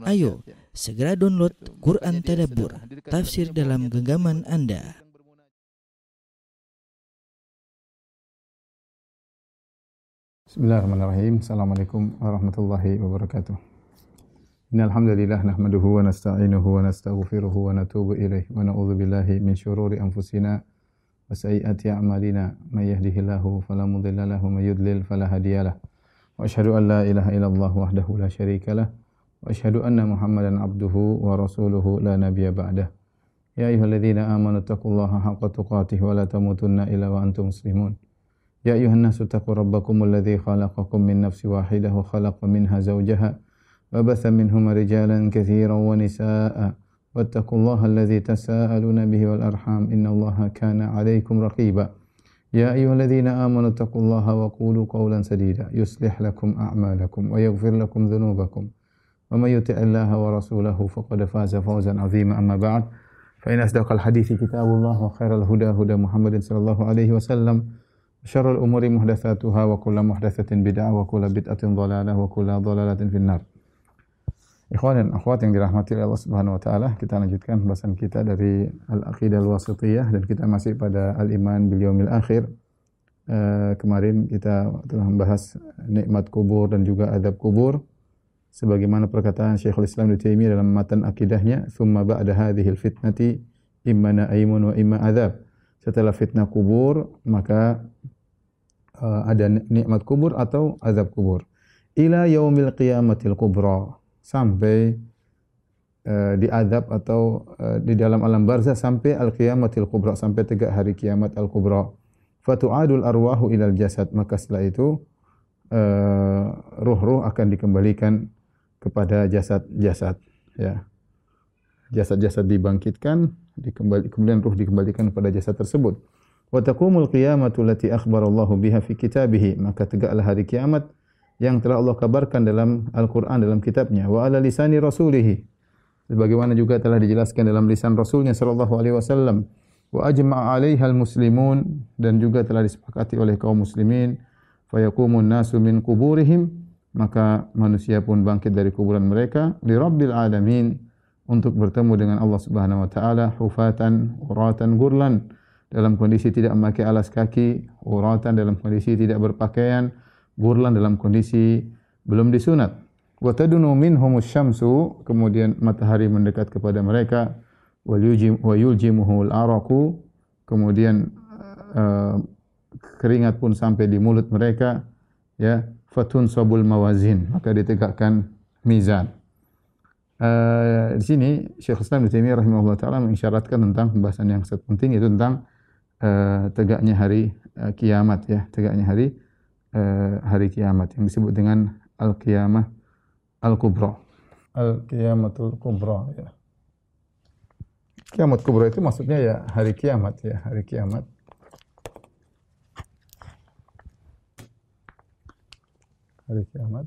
Ayo, segera download Quran Tadabur Tafsir dalam genggaman Anda. Bismillahirrahmanirrahim. Assalamualaikum warahmatullahi wabarakatuh. Innal hamdalillah nahmaduhu wa nasta'inuhu wa nastaghfiruhu wa natubu ilaihi wa na'udzu billahi min syururi anfusina wa sayyiati a'malina may yahdihillahu fala mudilla lahu wa may yudlil fala hadiyalah. Wa asyhadu an la ilaha illallah wahdahu la syarikalah wa asyhadu anna Muhammadan abduhu wa rasuluhu la nabiyya ba'dah. Ya ayyuhalladzina amanu taqullaha haqqa tuqatih wa la tamutunna illa wa antum muslimun. Ya ayuhan nasu taqu rabbakumul ladzi khalaqakum min nafsin wahidah wa khalaqa minha zawjaha wa batha minhuma rijalan katsiran wa nisaa wattaqullaha alladzi tasaaluna bihi wal arham innallaha kana 'alaikum raqiba. Ya ayyuhalladzina amanu taqullaha wa qulu qawlan sadida yuslih lakum a'malakum wa yaghfir lakum dhunubakum wa may yuti'illaha wa rasulahu faqad faza fawzan 'azima. Amma ba'd, fa inna asdaqal hadithi kitabullah wa khairal huda huda Muhammadin sallallahu alaihi wasallam. Syarrul umuri muhdatsatuha wa kullu muhdatsatin bid'ah wa kullu bid'atin dhalalah wa kullu dhalalatin finnar. Ikhwan dan akhwat yang dirahmati Allah Subhanahu wa taala, kita lanjutkan pembahasan kita dari Al-Aqidah Al-Wasithiyah dan kita masih pada Al-Iman bil Yaumil Akhir. Kemarin kita telah membahas nikmat kubur dan juga adab kubur sebagaimana perkataan Syekhul Islam Ibnu Taimiyah dalam matan akidahnya, "Tsumma ba'da hadhihil fitnati imma na'imun wa imma adzab." Setelah fitnah kubur, maka ada nikmat kubur atau azab kubur. Ila yaumil qiyamatil kubra, sampai diazab atau di dalam alam barzah sampai al-qiyamatil kubra, sampai tegak hari kiamat al-kubra. Fatu'adul arwahu ilal jasad, maka setelah itu ruh-ruh akan dikembalikan kepada jasad-jasad, ya. Jasad-jasad dibangkitkan, kemudian ruh dikembalikan kepada jasad tersebut. Wa taqumul qiyamatu allati akhbarallahu biha fi kitabih, maka tegaklah hari kiamat yang telah Allah kabarkan dalam Al-Qur'an, dalam kitabnya. Wa ala lisani rasulih, sebagaimana juga telah dijelaskan dalam lisan rasulnya sallallahu alaihi wasallam. Wa ajma'a 'alaihal muslimun, dan juga telah disepakati oleh kaum muslimin. Fa yaqumun nasu min quburihim, maka manusia pun bangkit dari kuburan mereka. Li rabbil alamin, untuk bertemu dengan Allah Subhanahu wa taala, hufatan uratan gurlan, dalam kondisi tidak memakai alas kaki, uratan dalam kondisi tidak berpakaian, gurlan dalam kondisi belum disunat. Wa tadunu minhumus syamsu, kemudian matahari mendekat kepada mereka, wa yuljimuhul araku, kemudian keringat pun sampai di mulut mereka, ya. Fatunsabul mawazin, maka ditegakkan mizan. Di sini Syekhul Islam Ibnu Taimiyah rahimahullah taala mengisyaratkan tentang pembahasan yang sangat penting, yaitu tentang tegaknya hari kiamat, ya, tegaknya hari hari kiamat yang disebut dengan al-qiyamah al-kubra. Al-qiyamatul kubra, ya. Kiamat kubra itu maksudnya ya hari kiamat, ya, hari kiamat. Hari kiamat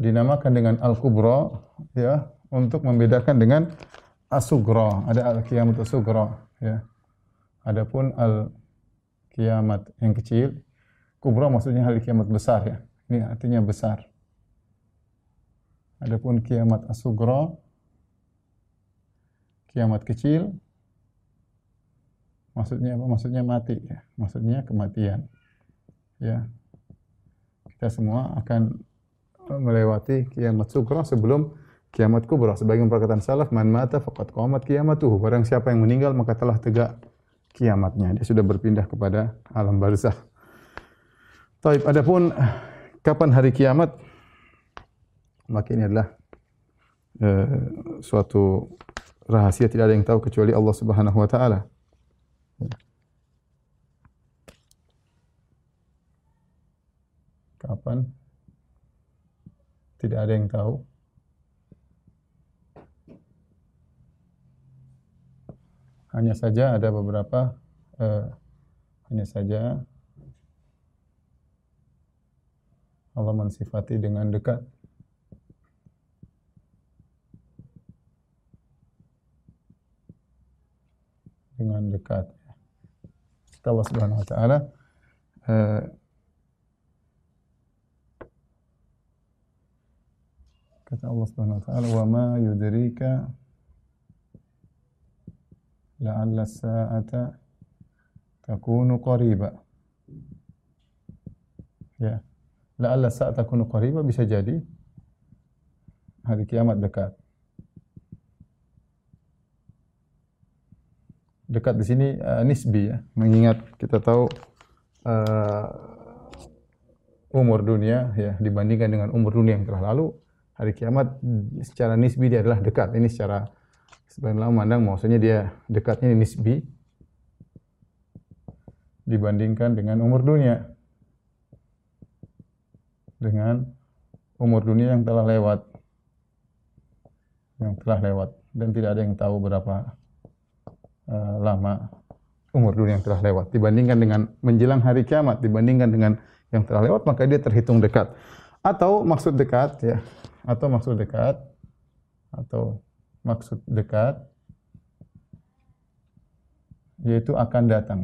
dinamakan dengan al-kubra, ya, untuk membedakan dengan as-sugra. Ada al-qiyamatu sugra, ya. Adapun al-qiyamat yang kecil, kubra maksudnya hari kiamat besar, ya. Ini artinya besar. Adapun kiamat as-sugra, kiamat kecil, maksudnya apa? Maksudnya mati, ya. Maksudnya kematian, ya. Kita semua akan melewati kiamat sugra sebelum kiamat kubra. Sebagaimana perkataan salaf, man mata faqad qamat qiyamatuhu, barang siapa yang meninggal maka telah tegak kiamatnya, dia sudah berpindah kepada alam barzah. Taib, adapun kapan hari kiamat, maka ini adalah suatu rahasia, tidak ada yang tahu kecuali Allah Subhanahu wa taala. Kapan? Tidak ada yang tahu hanya saja ada beberapa hanya saja Allah mensifati dengan dekat. Dengan dekat Allah Subhanahu wa taala Kata Allah Subhanahu wa taala, "Wa ma yudrika la'alla as-sa'ata takunu qariba." Ya. La'alla as-sa'ata takunu qariba bisa jadi hari kiamat dekat. Dekat di sini nisbi ya, mengingat kita tahu umur dunia ya dibandingkan dengan umur dunia yang telah lalu, hari kiamat secara nisbi dia adalah dekat. Ini secara sebagian ulama memandang maksudnya dia dekatnya ini nisbi dibandingkan dengan umur dunia. Dengan umur dunia yang telah lewat. Yang telah lewat dan tidak ada yang tahu berapa lama umur dunia yang telah lewat dibandingkan dengan menjelang hari kiamat, dibandingkan dengan yang telah lewat, maka dia terhitung dekat. Atau maksud dekat ya, atau maksud dekat yaitu akan datang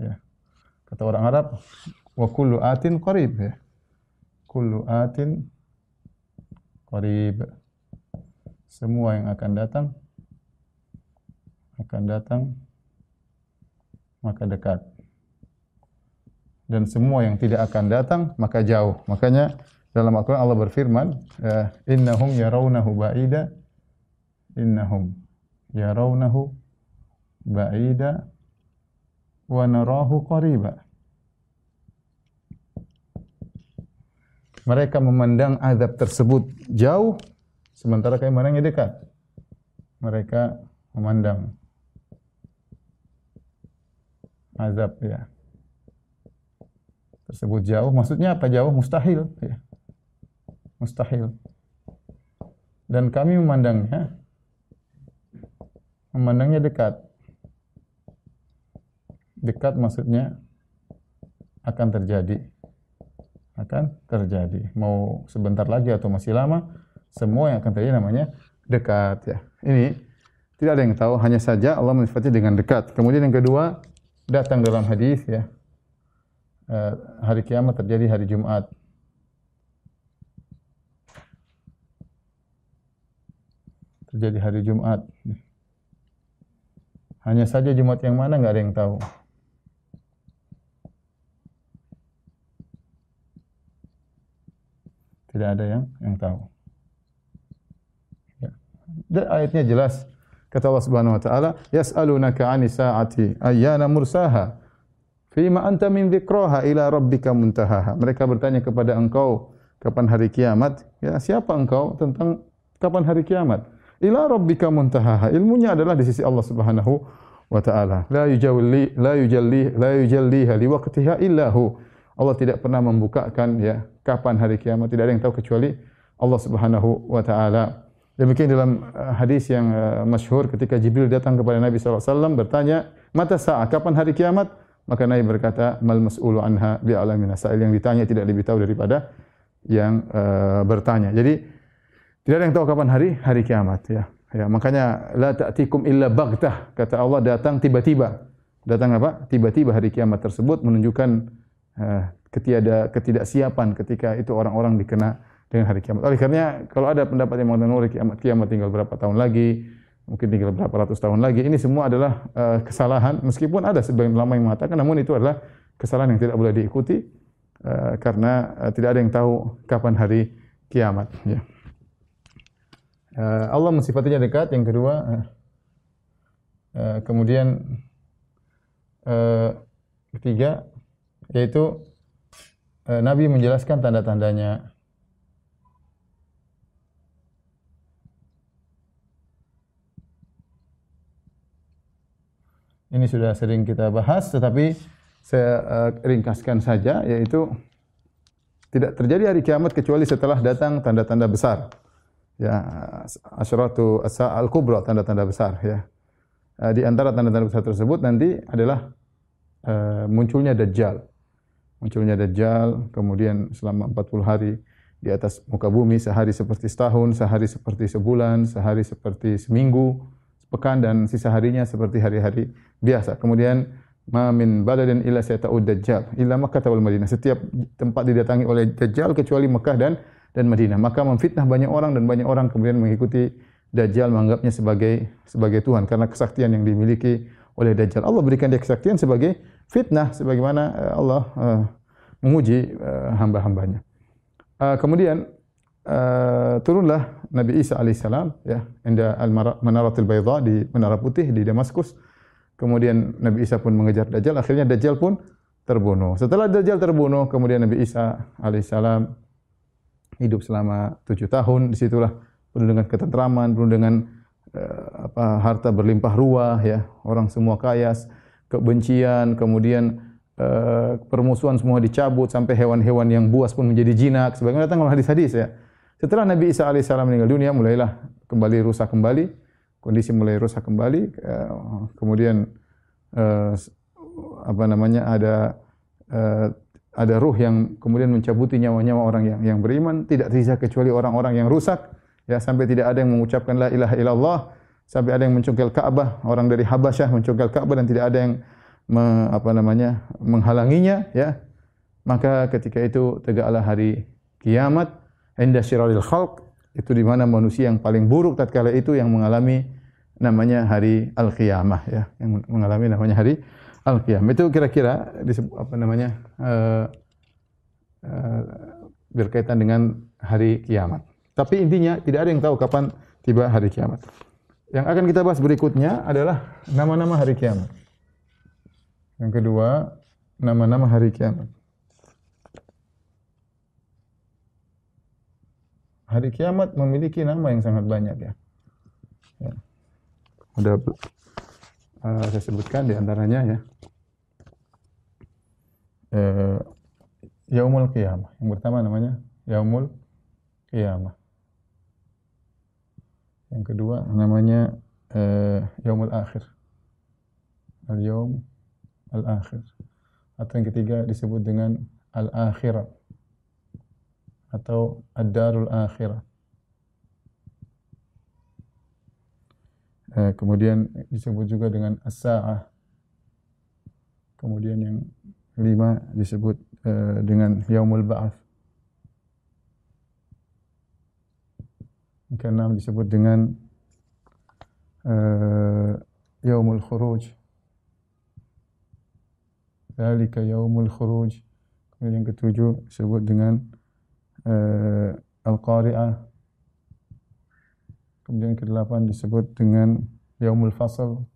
ya. Kata orang Arab, wa kullu atin qarib ya. Kullu atin qarib. Semua yang akan datang maka dekat, dan semua yang tidak akan datang maka jauh. Makanya dalam Al-Qur'an Allah berfirman, innahum yarawnahu ba'ida, innahum yarawnahu ba'ida wa narahu qariba. Mereka memandang azab tersebut jauh sementara kami memandangnya dekat. Mereka memandang azab ya tersebut jauh, maksudnya apa jauh? Mustahil ya. Mustahil. Dan kami memandangnya dekat. Dekat maksudnya akan terjadi. Mau sebentar lagi atau masih lama, semua yang akan terjadi namanya dekat ya. Ini tidak ada yang tahu, hanya saja Allah mensifati dengan dekat. Kemudian yang kedua, datang dalam hadis ya. Hari kiamat terjadi hari Jumat. Hanya saja Jumat yang mana enggak ada yang tahu. Tidak ada yang tahu. Ya. Dan ayatnya jelas. Kata Allah Subhanahu wa taala, yas'alunaka 'ani sa'ati ayyana mursaha fima anta min dzikraha ila rabbika muntahaha. Mereka bertanya kepada engkau kapan hari kiamat? Ya, siapa engkau tentang kapan hari kiamat? Ila rabbika muntahaha. Ilmunya adalah di sisi Allah Subhanahu wa taala. La yujalliha li waqtiha illa hu. Allah tidak pernah membukakan ya kapan hari kiamat, tidak ada yang tahu kecuali Allah Subhanahu wa taala. Demikian dalam hadis yang masyhur ketika Jibril datang kepada Nabi SAW bertanya, mata sa'ah, kapan hari kiamat? Maka Nabi berkata, mal mas'ulu anha bi'ala minas sa'il. Yang ditanya tidak lebih tahu daripada yang bertanya. Jadi tidak ada yang tahu kapan hari kiamat. Ya, makanya la ta'tikum illa baghtah. Kata Allah datang tiba-tiba. Datang apa? Tiba-tiba hari kiamat tersebut menunjukkan ketidaksiapan ketika itu orang-orang dikena dengan hari kiamat. Oleh karenanya, kalau ada pendapat yang mengatakan kiamat tinggal berapa tahun lagi, mungkin tinggal berapa ratus tahun lagi, ini semua adalah kesalahan. Meskipun ada sebagian ulama yang mengatakan, namun itu adalah kesalahan yang tidak boleh diikuti karena tidak ada yang tahu kapan hari kiamat. Ya. Allah mensifatinya dekat. Yang kedua, kemudian ketiga, yaitu Nabi menjelaskan tanda-tandanya. Ini sudah sering kita bahas, tetapi saya ringkaskan saja, yaitu tidak terjadi hari kiamat kecuali setelah datang tanda-tanda besar. Ya, asyaratu as-sa'ah al-kubra, tanda-tanda besar. Ya, di antara tanda-tanda besar tersebut nanti adalah munculnya Dajjal. Kemudian selama 40 hari di atas muka bumi, sehari seperti setahun, sehari seperti sebulan, sehari seperti seminggu, pekan, dan sisa harinya seperti hari-hari biasa. Kemudian ma min baladin illa sayata'ud dajjal illa Makkah wal Madinah. Setiap tempat didatangi oleh Dajjal kecuali Mekah dan dan Madinah. Maka memfitnah banyak orang dan banyak orang kemudian mengikuti Dajjal, menganggapnya sebagai Tuhan karena kesaktian yang dimiliki oleh Dajjal. Allah berikan dia kesaktian sebagai fitnah, sebagaimana Allah menguji hamba-hambanya. Kemudian turunlah Nabi Isa alaihissalam ya, inda al-Manaratil Baydha, di Menara Putih di Damaskus. Kemudian Nabi Isa pun mengejar Dajjal, akhirnya Dajjal pun terbunuh. Setelah Dajjal terbunuh, kemudian Nabi Isa alaihissalam hidup selama 7 tahun. Disitulah penuh dengan ketentraman, penuh dengan harta berlimpah ruah ya, orang semua kaya, kebencian, kemudian permusuhan semua dicabut, sampai hewan-hewan yang buas pun menjadi jinak, sebagaimana datang dalam hadis-hadis ya. Setelah Nabi Isa alaihi salam meninggal dunia, mulailah kembali rusak kembali, kondisi mulai rusak kembali. Kemudian ada ruh yang kemudian mencabuti nyawa-nyawa orang yang beriman, tidak tersisa kecuali orang-orang yang rusak ya, sampai tidak ada yang mengucapkan la ilaha illallah, sampai ada yang mencungkil Ka'bah, orang dari Habasyah mencungkil Ka'bah dan tidak ada yang menghalanginya ya. Maka ketika itu tegaklah hari kiamat, inda syiraril khalq, itu di mana manusia yang paling buruk tatkala itu yang mengalami namanya hari al-qiyamah ya, yang mengalami namanya hari al-qiyamah. Itu kira-kira berkaitan dengan hari kiamat. Tapi intinya tidak ada yang tahu kapan tiba hari kiamat. Yang akan kita bahas berikutnya adalah nama-nama hari kiamat. Yang kedua, nama-nama hari kiamat. Hari kiamat memiliki nama yang sangat banyak ya. Ya. Sudah saya sebutkan di antaranya ya. Yaumul Qiyamah. Yang pertama namanya Yaumul Qiyamah. Yang kedua namanya Yaumul Akhir. Al-Yaum Al-Akhir. Atau yang ketiga disebut dengan Al-Akhirah atau Ad-Darul Akhirah. Kemudian disebut juga dengan As-Sa'ah. Kemudian yang kelima disebut dengan Yaumul Ba'ath. Yang keenam disebut dengan Yaumul Khuruj. Dzalika yaumul khuruj. Kemudian yang ketujuh disebut dengan al-qari'ah. Kemudian yang ke-8 disebut dengan yaumul fasl.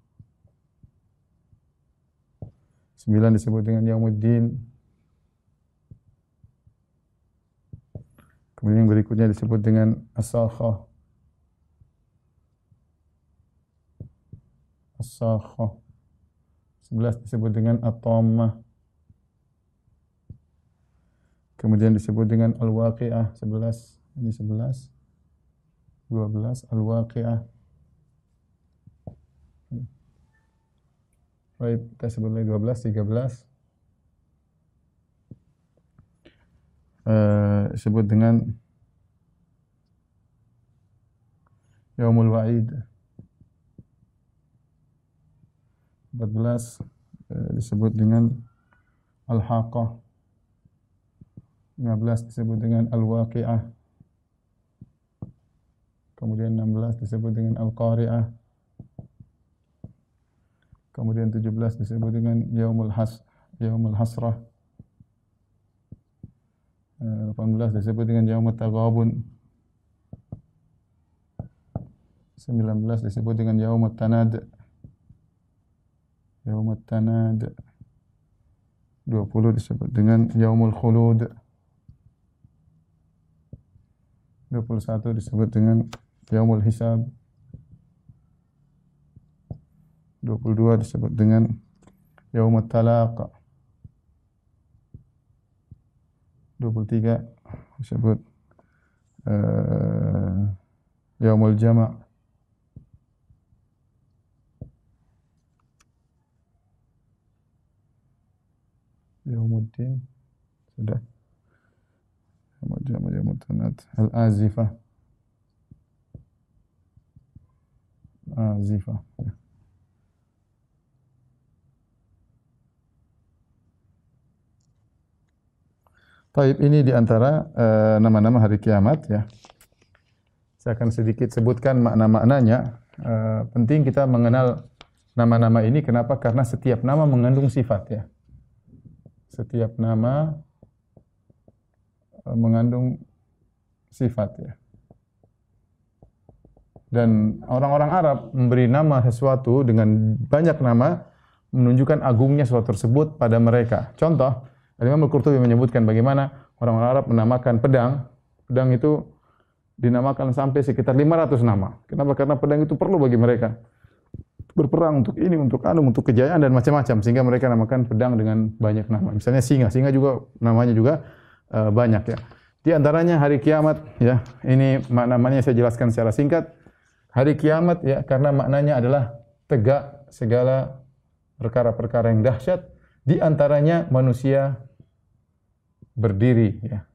9 disebut dengan yaumuddin. Kemudian yang berikutnya disebut dengan as-sakhah. As-sakhah. 11 disebut dengan At-Tammah. Kemudian disebut dengan Al-Waqi'ah. 11. Ini 11. 12. Al-Waqi'ah. Baik, kita sebut lagi 12, 13. Disebut dengan Yaumul Wa'id. 14 disebut dengan Al-Haqqah. 15 disebut dengan Al-Waqi'ah. Kemudian 16 disebut dengan Al-Qari'ah. Kemudian 17 disebut dengan Yaumul Hasrah. 18 disebut dengan Yaumut Taghabun. 19 disebut dengan Yaumut Tanad. Yaumut Tanad. 20 disebut dengan Yaumul Khulud. 21 disebut dengan Yaumul Hisab. 22 disebut dengan Yaumut Talaq. 23 disebut Yaumul Jama'. 'Azifah ya. Taib, ini diantara nama-nama hari kiamat ya. Saya akan sedikit sebutkan makna-maknanya. Penting kita mengenal nama-nama ini. Kenapa? Karena setiap nama mengandung sifat ya. Setiap nama mengandung sifat ya. Dan orang-orang Arab memberi nama sesuatu dengan banyak nama menunjukkan agungnya sesuatu tersebut pada mereka. Contoh, Imam Al-Qurtubi menyebutkan bagaimana orang-orang Arab menamakan pedang. Pedang itu dinamakan sampai sekitar 500 nama. Kenapa? Karena pedang itu perlu bagi mereka. Berperang untuk ini, untuk anu, untuk kejayaan dan macam-macam. Sehingga mereka namakan pedang dengan banyak nama. Misalnya singa. Singa juga namanya juga banyak ya. Di antaranya hari kiamat ya. Ini maknanya saya jelaskan secara singkat. Hari kiamat ya, karena maknanya adalah tegak segala perkara-perkara yang dahsyat, di antaranya manusia berdiri ya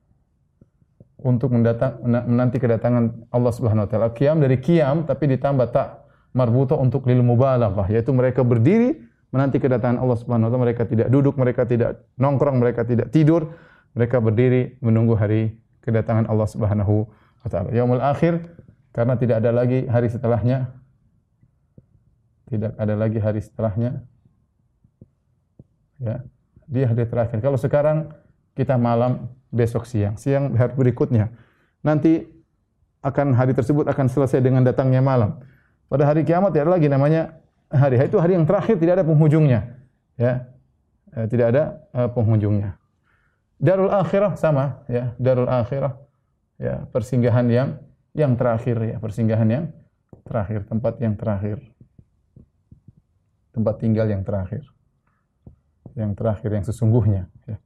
untuk menanti kedatangan Allah Subhanahu wa taala. Qiyam dari qiyam tapi ditambah ta marbutah untuk lil mubalaghah, yaitu mereka berdiri menanti kedatangan Allah Subhanahu wa taala. Mereka tidak duduk, mereka tidak nongkrong, mereka tidak tidur, mereka berdiri menunggu hari kedatangan Allah Subhanahu wa taala. Yaumul akhir, karena tidak ada lagi hari setelahnya. Tidak ada lagi hari setelahnya. Ya, dia hari terakhir. Kalau sekarang kita malam, besok siang. Siang hari berikutnya. Nanti akan hari tersebut akan selesai dengan datangnya malam. Pada hari kiamat tidak ada lagi namanya hari. Itu hari yang terakhir, tidak ada penghujungnya. Ya. Tidak ada penghujungnya. Darul akhirah sama, ya. Darul akhirah ya, persinggahan yang terakhir ya, persinggahan yang terakhir, tempat yang terakhir, tempat tinggal yang terakhir, yang terakhir, yang sesungguhnya ya.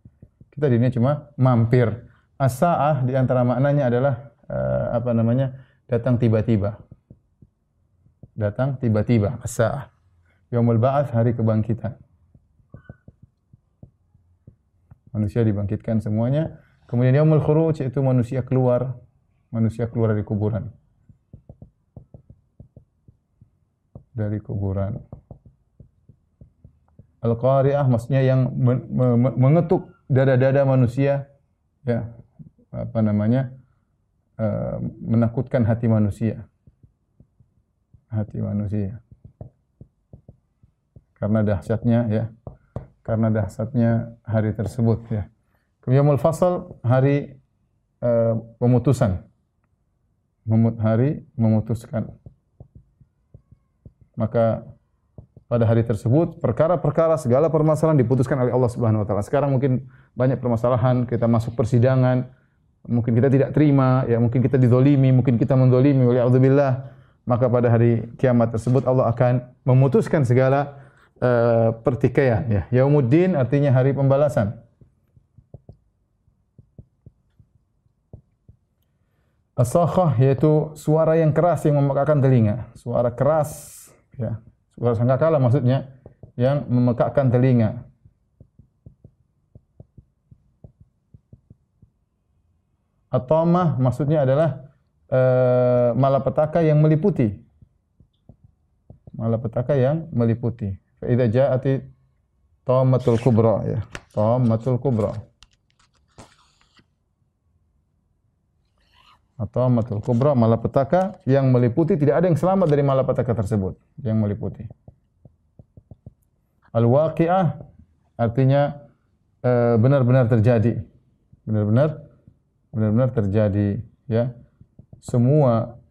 Kita di dunia cuma mampir. As-sa'ah di antara maknanya adalah datang tiba-tiba, datang tiba-tiba. As-sa'ah, yaumul ba'ats, hari kebangkitan. Manusia dibangkitkan semuanya. Kemudian yaumul khuruj, itu manusia keluar. Manusia keluar dari kuburan. Dari kuburan. Al-Qari'ah maksudnya yang mengetuk dada-dada manusia, ya, menakutkan hati manusia. Hati manusia. Karena dahsyatnya ya. Karena dahsyatnya hari tersebut ya. Yaumul fasl, hari pemutusan. Hari memutuskan. Maka pada hari tersebut perkara-perkara segala permasalahan diputuskan oleh Allah Subhanahu wa taala. Sekarang mungkin banyak permasalahan, kita masuk persidangan, mungkin kita tidak terima, ya mungkin kita dizalimi, mungkin kita menzalimi, waliyadzubillah. Maka pada hari kiamat tersebut Allah akan memutuskan segala pertikaian ya. Yaumuddin artinya hari pembalasan. As-sakhah yaitu suara yang keras yang memekakkan telinga. Suara keras ya, suara sangkakala maksudnya yang memekakkan telinga. At-tamah maksudnya adalah malapetaka yang meliputi. Malapetaka yang meliputi. Fa idza ja'ati tammatul kubra ya. Tammatul kubra. Atau matul kubra, malapetaka yang meliputi, tidak ada yang selamat dari malapetaka tersebut, yang meliputi. Al-waqi'ah artinya benar-benar terjadi. Benar-benar terjadi ya. Semua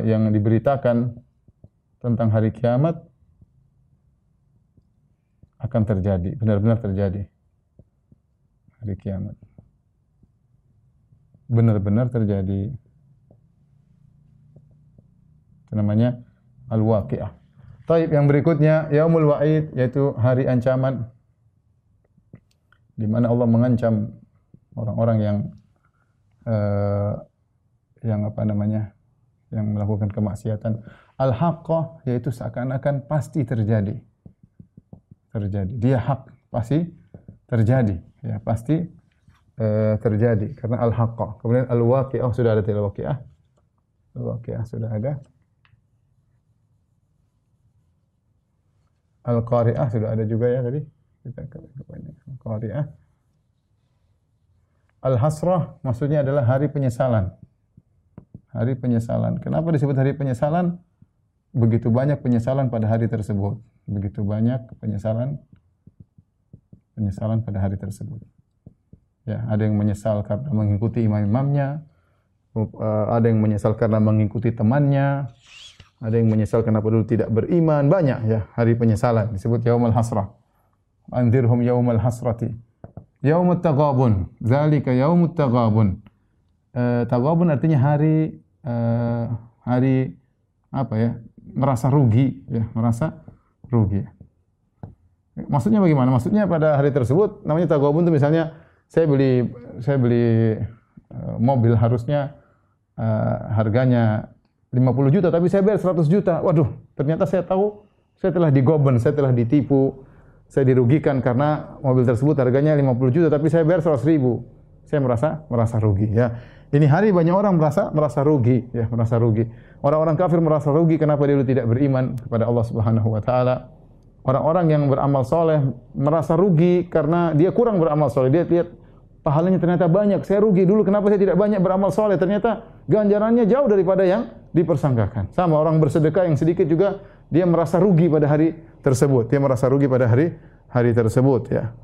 yang diberitakan tentang hari kiamat akan terjadi, benar-benar terjadi hari kiamat. Benar-benar terjadi. Itu namanya al-waqi'ah. Taib, yang berikutnya yaumul wa'id, yaitu hari ancaman, di mana Allah mengancam orang-orang yang melakukan kemaksiatan. Al-haqqah yaitu seakan-akan pasti terjadi. Dia hak, pasti terjadi ya, pasti terjadi karena al-haqqah. Kemudian al-waqi'ah sudah ada, tidak waqi'ah. Al-waqi'ah sudah ada. Al-qari'ah sudah ada juga ya tadi. Kita ke banyak. Al-qari'ah. Al-Hasrah maksudnya adalah hari penyesalan. Hari penyesalan. Kenapa disebut hari penyesalan? Begitu banyak penyesalan pada hari tersebut. Begitu banyak penyesalan pada hari tersebut. Ya, ada yang menyesal karena mengikuti imam-imamnya, ada yang menyesal karena mengikuti temannya, ada yang menyesal karena dulu tidak beriman, banyak ya hari penyesalan disebut yaumul hasrah. Anzirhum yaumul hasrati. Yaumut taghabun, zalika yaumut taghabun. Taghabun artinya hari hari apa ya? Merasa rugi ya, merasa rugi. Maksudnya bagaimana? Maksudnya pada hari tersebut namanya taghabun itu misalnya saya beli mobil harusnya harganya 50 juta tapi saya bayar 100 juta. Waduh, ternyata saya tahu saya telah digoben, saya telah ditipu, saya dirugikan karena mobil tersebut harganya 50 juta tapi saya bayar 100.000. Saya merasa rugi ya. Ini hari banyak orang merasa rugi ya, merasa rugi. Orang-orang kafir merasa rugi kenapa dia tidak beriman kepada Allah Subhanahu wa taala. Orang-orang yang beramal soleh merasa rugi karena dia kurang beramal soleh. Dia lihat pahalanya ternyata banyak. Saya rugi dulu kenapa saya tidak banyak beramal soleh. Ternyata ganjarannya jauh daripada yang dipersangkakan. Sama orang bersedekah yang sedikit juga dia merasa rugi pada hari tersebut. Dia merasa rugi pada hari tersebut ya.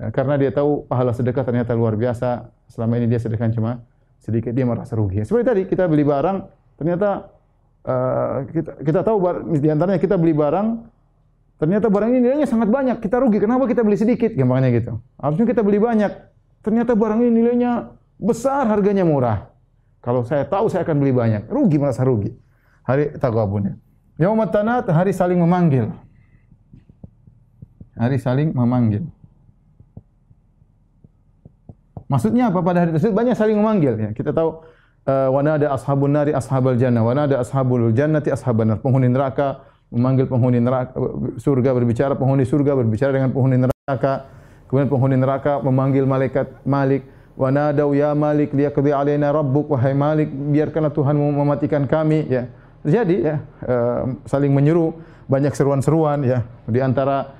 Ya karena dia tahu pahala sedekah ternyata luar biasa. Selama ini dia sedekah cuma sedikit dia merasa rugi. Seperti tadi kita beli barang ternyata kita tahu di antaranya kita beli barang. Ternyata barang ini nilainya sangat banyak, kita rugi. Kenapa kita beli sedikit? Gampangnya gitu. Harusnya kita beli banyak. Ternyata barang ini nilainya besar, harganya murah. Kalau saya tahu saya akan beli banyak. Rugi, merasa rugi. Hari taghabun. Yaumat tanat, hari saling memanggil. Hari saling memanggil. Maksudnya apa? Pada hari tersebut banyak saling memanggil. Ya, kita tahu, wanada ashabun nari ashabal jannah, wanada ashabul jannati ashaban nar. Penghuni neraka memanggil penghuni neraka, surga berbicara, penghuni surga berbicara dengan penghuni neraka. Kemudian penghuni neraka memanggil malaikat Malik, wa nadau ya Malik liyaqdi alaina rabbuk, wahai Malik, biarkanlah Tuhanmu mematikan kami ya. Terjadi ya, saling menyeru, banyak seruan-seruan ya di antara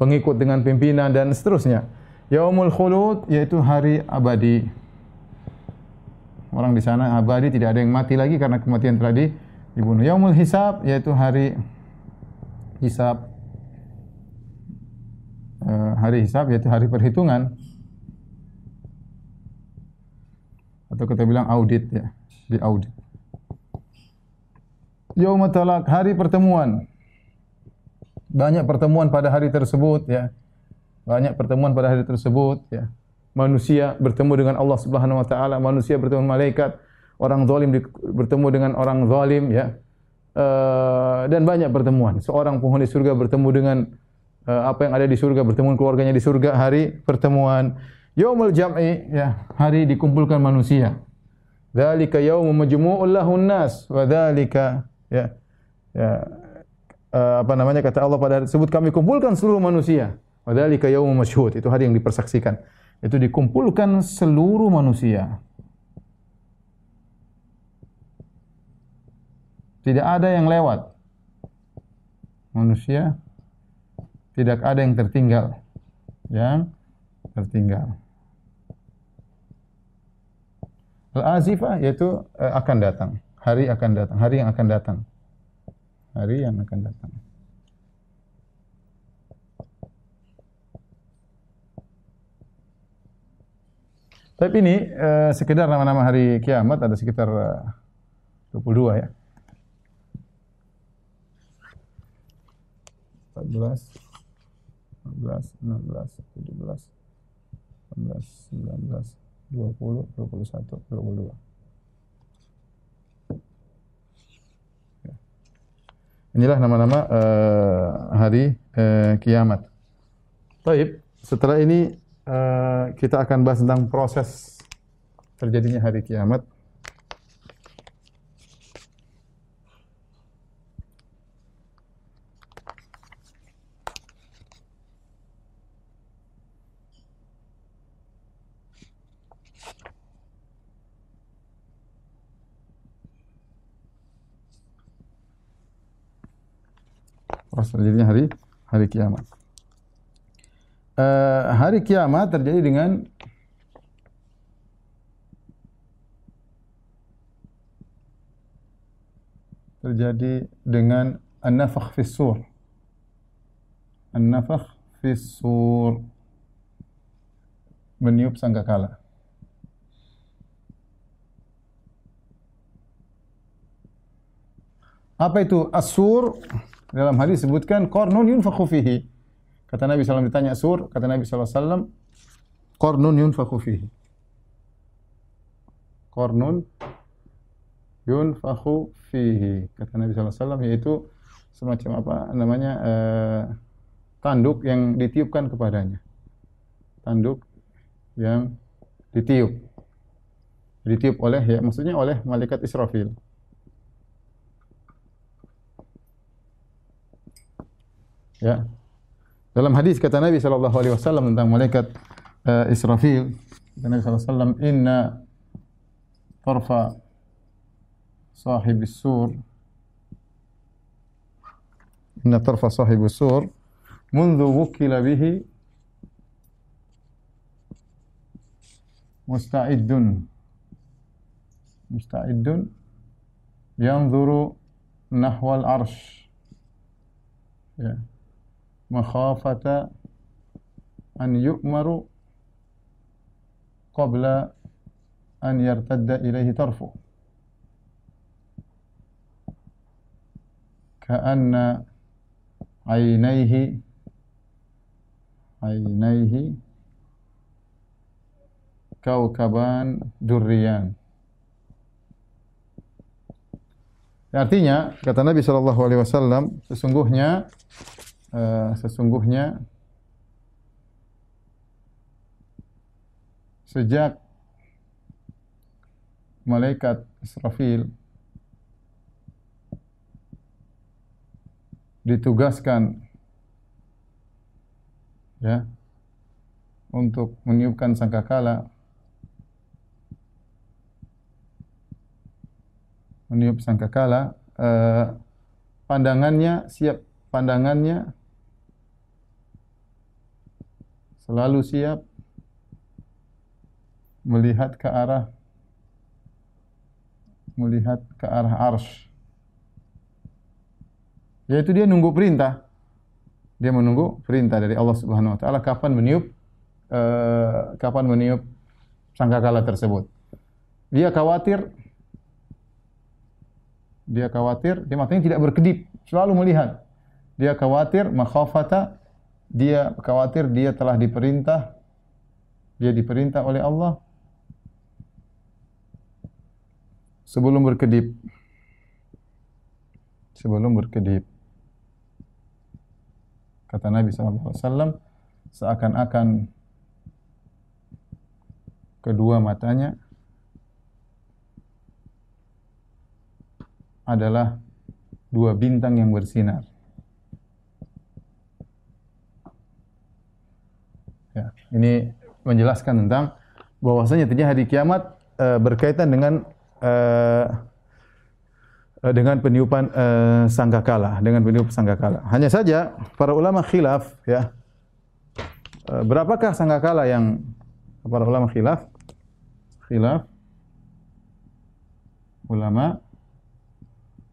pengikut dengan pimpinan dan seterusnya. Yaumul khulud yaitu hari abadi. Orang di sana abadi, tidak ada yang mati lagi karena kematian telah dibunuh. Yaumul hisab yaitu hari hisab. Hari hisab yaitu hari perhitungan. Atau kita bilang audit ya, di audit. Yaumut talaq, hari pertemuan. Banyak pertemuan pada hari tersebut ya. Banyak pertemuan pada hari tersebut ya. Manusia bertemu dengan Allah Subhanahu wa taala, manusia bertemu malaikat, orang zalim bertemu dengan orang zalim ya. Dan banyak pertemuan. Seorang penghuni surga bertemu dengan apa yang ada di surga, bertemu keluarganya di surga, hari pertemuan. Yaumul jam'i ya, hari dikumpulkan manusia. Dzalika yaumul majmu'ul lahun nas wa dzalika ya. Kata Allah pada hari tersebut kami kumpulkan seluruh manusia. Wa dzalika yaumul mashhud, itu hari yang dipersaksikan. Itu dikumpulkan seluruh manusia. Tidak ada yang lewat. Manusia tidak ada yang tertinggal. Al-azifah yaitu akan datang. Hari akan datang, hari yang akan datang. Tapi ini sekedar nama-nama hari kiamat, ada sekitar 22 ya. 14, 15, 16, 17, 18, 19, 20, 21, 22. Inilah nama-nama hari kiamat. Baik, setelah ini kita akan bahas tentang proses terjadinya hari kiamat. Proses terjadinya hari kiamat. hari kiamat terjadi dengan an-nafakh fi sur. An-nafakh fi sur, meniup sangkakala. Apa itu as-sur? Dalam hadis disebutkan qarnun yunfakhu fihi. Kata Nabi SAW ditanya sur, kata Nabi SAW qarnun yunfakhu fihi. Qarnun yunfakhu fihi. Kata Nabi SAW yaitu semacam apa namanya tanduk yang ditiupkan kepadanya. Tanduk yang ditiup. Ditiup oleh, ya maksudnya oleh malaikat Israfil. Ya. Dalam hadis kata Nabi sallallahu alaihi wasallam tentang malaikat Israfil, kata Nabi sallallahu alaihi wasallam, "Inna tarfa sahibis sur, inna tarfa sahibis sur mundu wukila bihi musta'iddun yanzuru nahwal arsh." Ya. Makhafata an yu'maru qabla an yartadda ilaihi tarfu ka'anna aynaihi kawkaban durriyan. Artinya kata Nabi sallallahu alaihi wasallam, sesungguhnya sejak malaikat Israfil ditugaskan ya untuk meniupkan sangkakala, meniup sangkakala, pandangannya selalu siap melihat ke arah arsy. Yaitu dia nunggu perintah. Dia menunggu perintah dari Allah Subhanahu wa taala kapan meniup sangkakala tersebut. Dia khawatir, dia matanya tidak berkedip, selalu melihat. Dia khawatir makhafata, dia khawatir dia telah diperintah, dia diperintah oleh Allah sebelum berkedip. Kata Nabi SAW, seakan-akan kedua matanya adalah dua bintang yang bersinar. Ya, ini menjelaskan tentang bahwasanya terjadinya hari kiamat berkaitan dengan peniupan sangkakala. Hanya saja para ulama khilaf, ya. Berapakah sangkakala yang para ulama khilaf?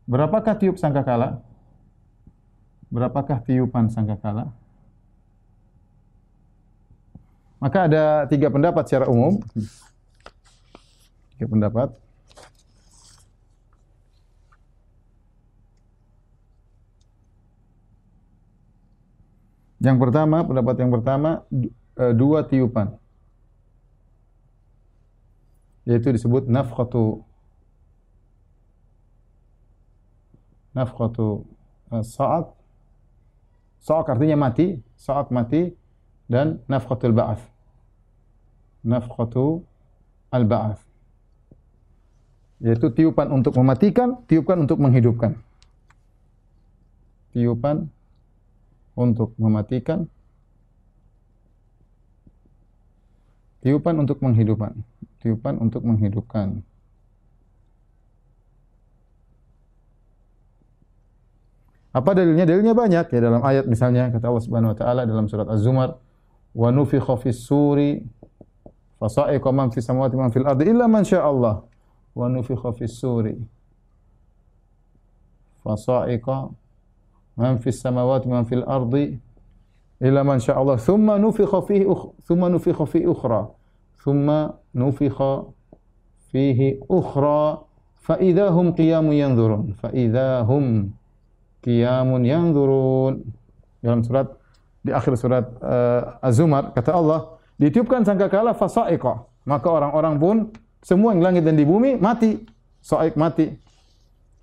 Berapakah tiup sangkakala? Berapakah tiupan sangkakala? Maka ada tiga pendapat secara umum. Tiga pendapat. Yang pertama, pendapat yang pertama, dua tiupan. Yaitu disebut nafkhatu sa'at. Sa'at artinya mati, sa'at mati. Dan nafkhatul ba'ath. Nafkhatu al-ba'ath. Yaitu tiupan untuk mematikan, tiupan untuk menghidupkan. Tiupan untuk mematikan, tiupan untuk menghidupkan. Apa dalilnya? Dalilnya banyak. Ya, dalam ayat misalnya kata Allah Subhanahu wa taala dalam surat Az-Zumar, wa nufikha fis-suri fasa'iqa man fis samawati man fil ardi illa man syaa Allah wa nufikha fis-suri fasa'iqa man fis samawati man fil ardi illa man syaa Allah thumma nufikha fihi ukhra fa idza hum qiyamun yanzurun dalam surat di akhir surat Az-Zumar kata Allah ditiupkan sangkakala fasaiqa maka orang-orang pun semua yang langit dan di bumi mati saik mati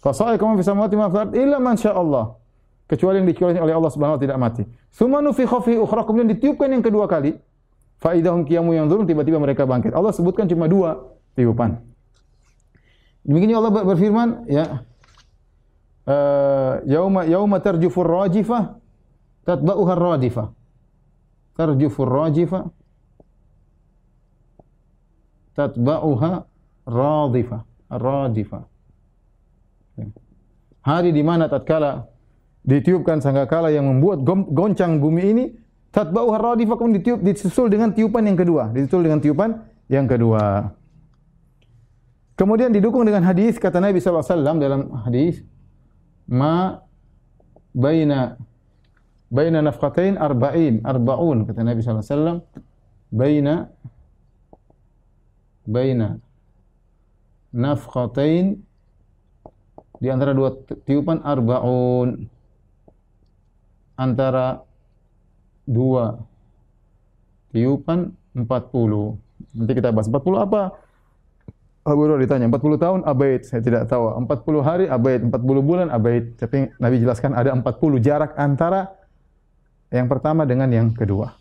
fasaiqa man fis samawati man fil ard illa man syaa Allah kecuali yang dikecuali oleh Allah Subhanahu wa taala tidak mati summa nufikha fihi ukhra kemudian ditiupkan yang kedua kali fa idza hum qiyamun yanzurun tiba-tiba mereka bangkit Allah sebutkan cuma dua tiupan. Demikian Allah berfirman, ya. Yauma tarjufur rajifah tatba'uha radifah. Tarjufur rajifah tatba'uha radifah, radifah. Ya. Hari di mana tatkala ditiupkan sangkakala yang membuat goncang bumi ini, tatba'uha radifah kemudian ditiup disusul dengan tiupan yang kedua, disusul dengan tiupan yang kedua. Kemudian didukung dengan hadis kata Nabi sallallahu alaihi wasallam dalam hadis ma baina nafqatain arba'un kata Nabi sallallahu alaihi wasallam baina nafqatain di antara dua tiupan arba'un antara dua tiupan 40 nanti kita bahas 40 apa Abu Hurairah ditanya, 40 tahun abaid, saya tidak tahu. 40 hari abaid, 40 bulan abaid. Tapi Nabi jelaskan ada 40 jarak antara yang pertama dengan yang kedua.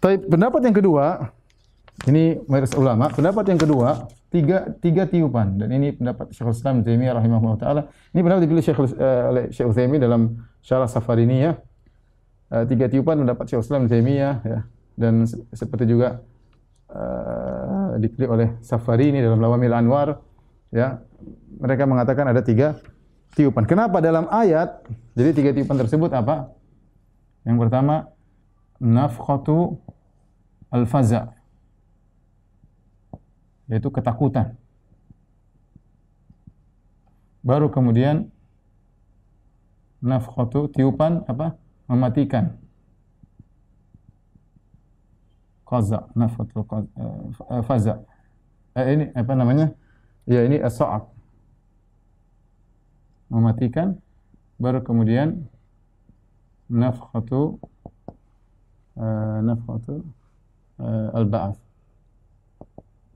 Tapi pendapat yang kedua, ini mayoritas ulama, pendapat yang kedua, tiga tiupan. Dan ini pendapat Syekhul Islam Ibnu Taimiyah rahimahullah ta'ala. Ini pendapat dipilih oleh Syekhul Taimiyah dalam syarah Safarini ya. Tiga tiupan pendapat Syekhul Islam Ibnu Taimiyah ya. Dan seperti juga dipilih oleh Safarini dalam Lawamil Anwar ya mereka mengatakan ada tiga tiupan. Kenapa dalam ayat? Jadi tiga tiupan tersebut apa? Yang pertama nafkhatu al-faza yaitu ketakutan. Baru kemudian nafkhatu tiupan apa? Mematikan. Qaza nafhatul faza ini apa namanya ya ini as-sa'ab mematikan baru kemudian nafhatu al-ba'ats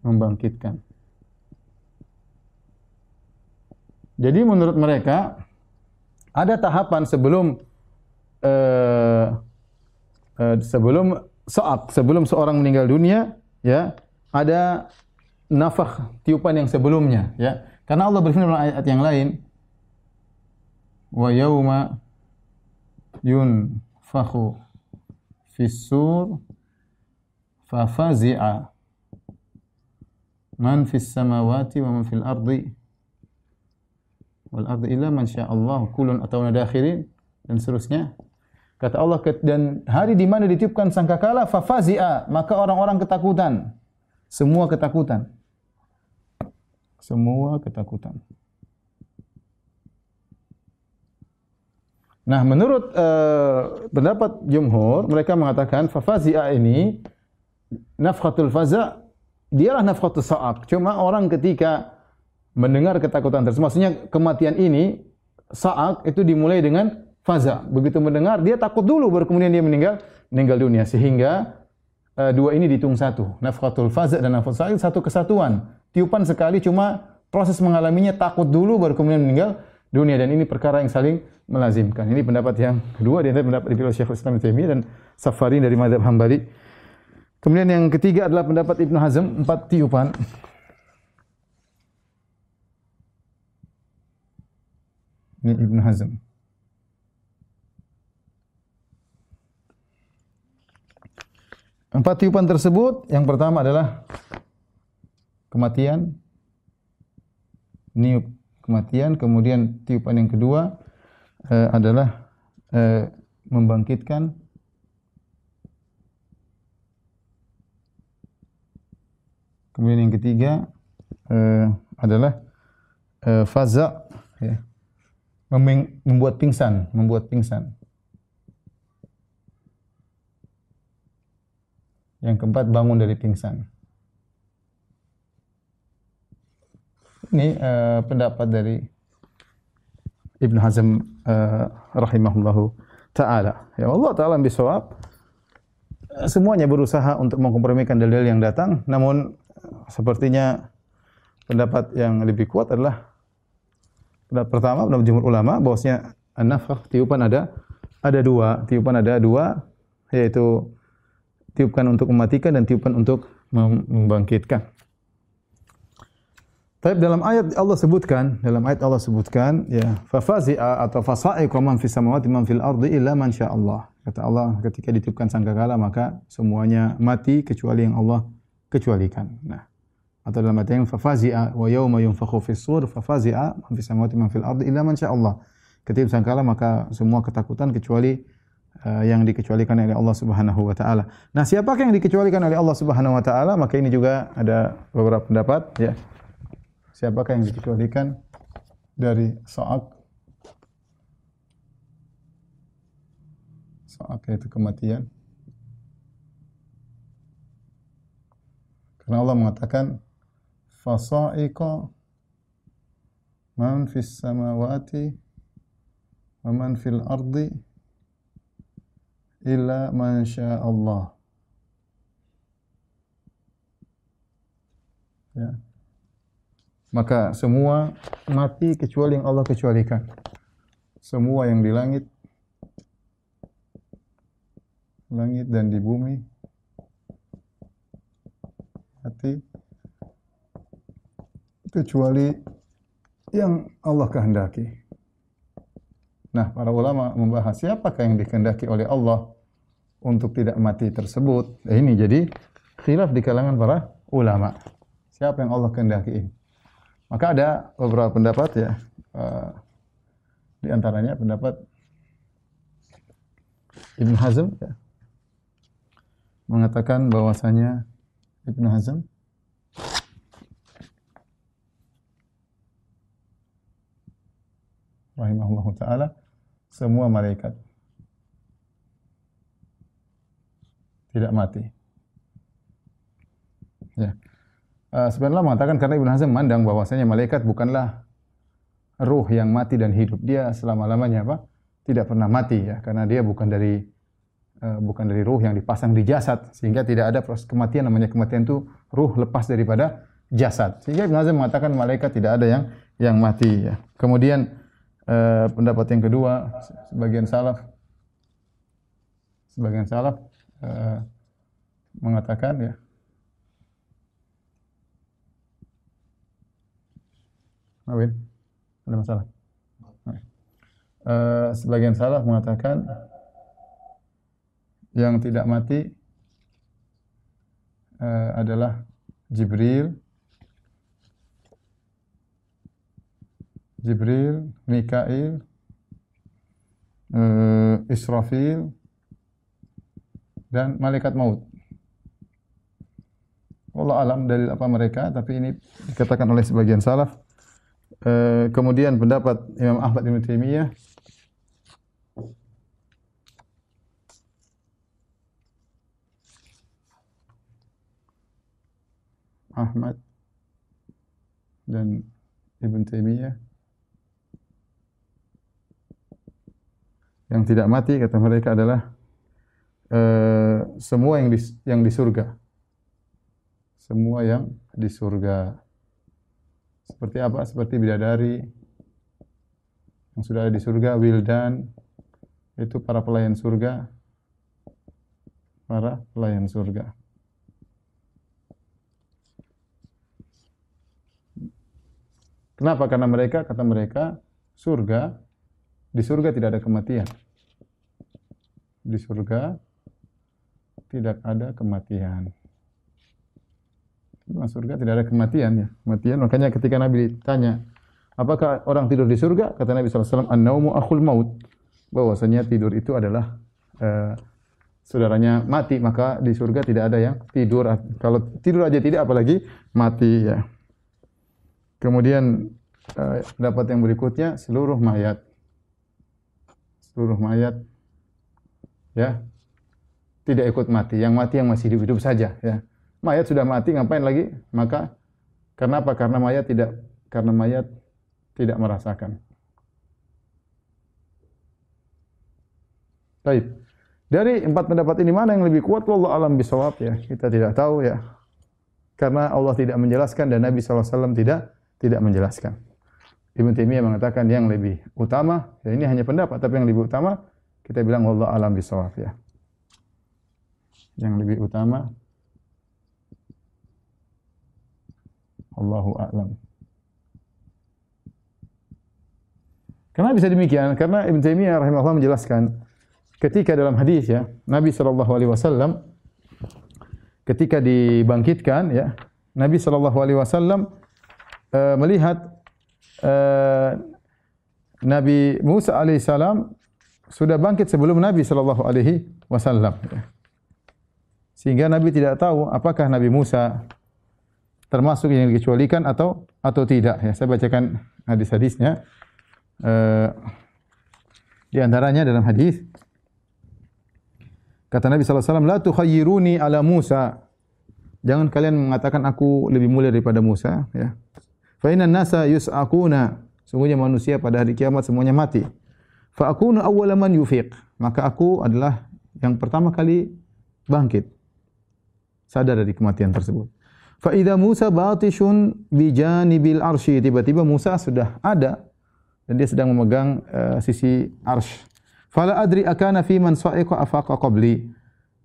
membangkitkan. Jadi menurut mereka ada tahapan sebelum sebelum seorang meninggal dunia, ya ada nafakh tiupan yang sebelumnya, ya. Karena Allah berfirman dalam ayat yang lain, wa yauma yunfakhu fis-sur fa fazi'a man fis samawati wa man fil ardi wal ardi illa man syaa Allah kullun atawna dakhirin dan seterusnya. Kata Allah dan hari di mana ditiupkan sangkakala fafazi'a maka orang-orang ketakutan. Semua ketakutan. Semua ketakutan. Nah, menurut pendapat jumhur mereka mengatakan fafazi'a ini nafkhatul faza' dialah nafkhatus sa'ab. Cuma orang ketika mendengar ketakutan tersebut maksudnya kematian ini sa'ab itu dimulai dengan faza, begitu mendengar dia takut dulu baru kemudian dia meninggal dunia sehingga dua ini dihitung satu. Nafkhatul faza dan nafkhatul sa'id satu kesatuan. Tiupan sekali cuma proses mengalaminya takut dulu baru kemudian meninggal dunia dan ini perkara yang saling melazimkan. Ini pendapat yang kedua di antara pendapat dipilih Syekhul Islam Ibnu Taimiyah dan Safarini dari mazhab Hambali. Kemudian yang ketiga adalah pendapat Ibn Hazm 4 tiupan. Ini Ibn Hazm. Empat tiupan tersebut, yang pertama adalah kematian, niup kematian, kemudian tiupan yang kedua adalah membangkitkan, Kemudian yang ketiga adalah faza, ya. membuat pingsan. Yang keempat, bangun dari pingsan. Ini pendapat dari Ibn Hazm rahimahullahu ta'ala. Ya, Allah ta'ala bisawab. Semuanya berusaha untuk mengkompromikan dalil yang datang, namun sepertinya pendapat yang lebih kuat adalah pendapat pertama, pendapat jumhur ulama, bahwasanya an-nafakh, tiupan ada dua, yaitu tiupan untuk mematikan dan tiupan untuk membangkitkan. Tapi dalam ayat Allah sebutkan ya, fafazi'a atau fasa'iqa man fis samawati man fil ardi illa man syaa Allah. Kata Allah, ketika ditiupkan sangkakala maka semuanya mati kecuali yang Allah kecualikan. Nah, atau dalam ayat yang fafazi'a wa yauma yunfakhu fis sur fafazi'a man fis samawati man fil ardi illa man syaa Allah. Ketika sangkakala maka semua ketakutan kecuali yang dikecualikan oleh Allah Subhanahu wa taala. Nah, siapakah yang dikecualikan oleh Allah Subhanahu wa taala? Maka ini juga ada beberapa pendapat, ya. Siapakah yang dikecualikan dari so'ak yaitu kematian? Karena Allah mengatakan fasa'iqa man fis samawati wa man fil ardi illa man syaa Allah. Ya. Maka semua mati kecuali yang Allah kecualikan. Semua yang di langit dan di bumi mati kecuali yang Allah kehendaki. Nah, para ulama membahas siapakah yang dikehendaki oleh Allah untuk tidak mati tersebut. Nah, ini jadi khilaf di kalangan para ulama. Siapa yang Allah kehendaki ini? Maka ada beberapa pendapat, ya, di antaranya pendapat Ibn Hazm, ya, mengatakan bahwasanya Ibn Hazm rahimahullahu ta'ala, semua malaikat tidak mati, ya. Sebenarnya mengatakan karena Ibn Hazm memandang bahwasanya malaikat bukanlah ruh yang mati dan hidup, dia selama-lamanya apa? Tidak pernah mati, ya, karena dia bukan dari ruh yang dipasang di jasad, sehingga tidak ada proses kematian. Namanya kematian itu ruh lepas daripada jasad. Sehingga Ibn Hazm mengatakan malaikat tidak ada yang mati, ya. Kemudian pendapat yang kedua, sebagian salaf mengatakan, ya, Mawin, ada masalah. Sebagian salaf mengatakan yang tidak mati adalah Jibril, Mikail, Israfil, dan malaikat maut. Wallahu alam dalil apa mereka, tapi ini dikatakan oleh sebagian salaf. Kemudian pendapat Imam Ahmad Ibnu Taimiyah dan Ibnu Taimiyah yang tidak mati kata mereka adalah semua yang di surga. Semua yang di surga. Seperti apa? Seperti bidadari yang sudah ada di surga, wildan, itu para pelayan surga. Kenapa? Karena kata mereka, di surga tidak ada kematian. Di surga tidak ada kematian. Masuk surga tidak ada kematian, ya. Makanya ketika Nabi ditanya, apakah orang tidur di surga? Kata Nabi SAW, an-naumu akhul maut. Bahwasanya tidur itu adalah saudaranya mati, maka di surga tidak ada yang tidur. Kalau tidur aja tidak, apalagi mati ya. Kemudian pendapat yang berikutnya, seluruh mayat ya tidak ikut mati. Yang mati yang masih hidup saja ya. Mayat sudah mati, ngapain lagi? Maka kenapa? Karena mayat tidak merasakan. Baik. Dari empat pendapat ini mana yang lebih kuat? Wallahu a'lam bishawab ya. Kita tidak tahu ya. Karena Allah tidak menjelaskan dan Nabi SAW tidak menjelaskan. Ibn Taimiyah mengatakan yang lebih utama, ya ini hanya pendapat, tapi yang lebih utama kita bilang wallahu a'lam bishawab ya. Yang lebih utama Allahu a'lam. Kenapa bisa demikian? Karena Ibn Taimiyah rahimahullah menjelaskan ketika dalam hadis ya, Nabi SAW ketika dibangkitkan ya, Nabi SAW melihat Nabi Musa alaihissalam sudah bangkit sebelum Nabi SAW ya. Sehingga Nabi tidak tahu apakah Nabi Musa termasuk yang dikecualikan atau tidak ya. Saya bacakan hadis-hadisnya. Di antaranya dalam hadis kata Nabi SAW, la tukhayyiruni ala Musa. Jangan kalian mengatakan aku lebih mulia daripada Musa. Ya. Fa inna nasa yus'akuna. Sungguhnya manusia pada hari kiamat semuanya mati. Fa akunu awwala man yufiq. Maka aku adalah yang pertama kali bangkit. Sadar dari kematian tersebut. Fa idha Musa batishun bijanibil arshi. Tiba-tiba Musa sudah ada. Dan dia sedang memegang sisi arsh. Fala adri akana fi man sa'iqa afaqa qabli.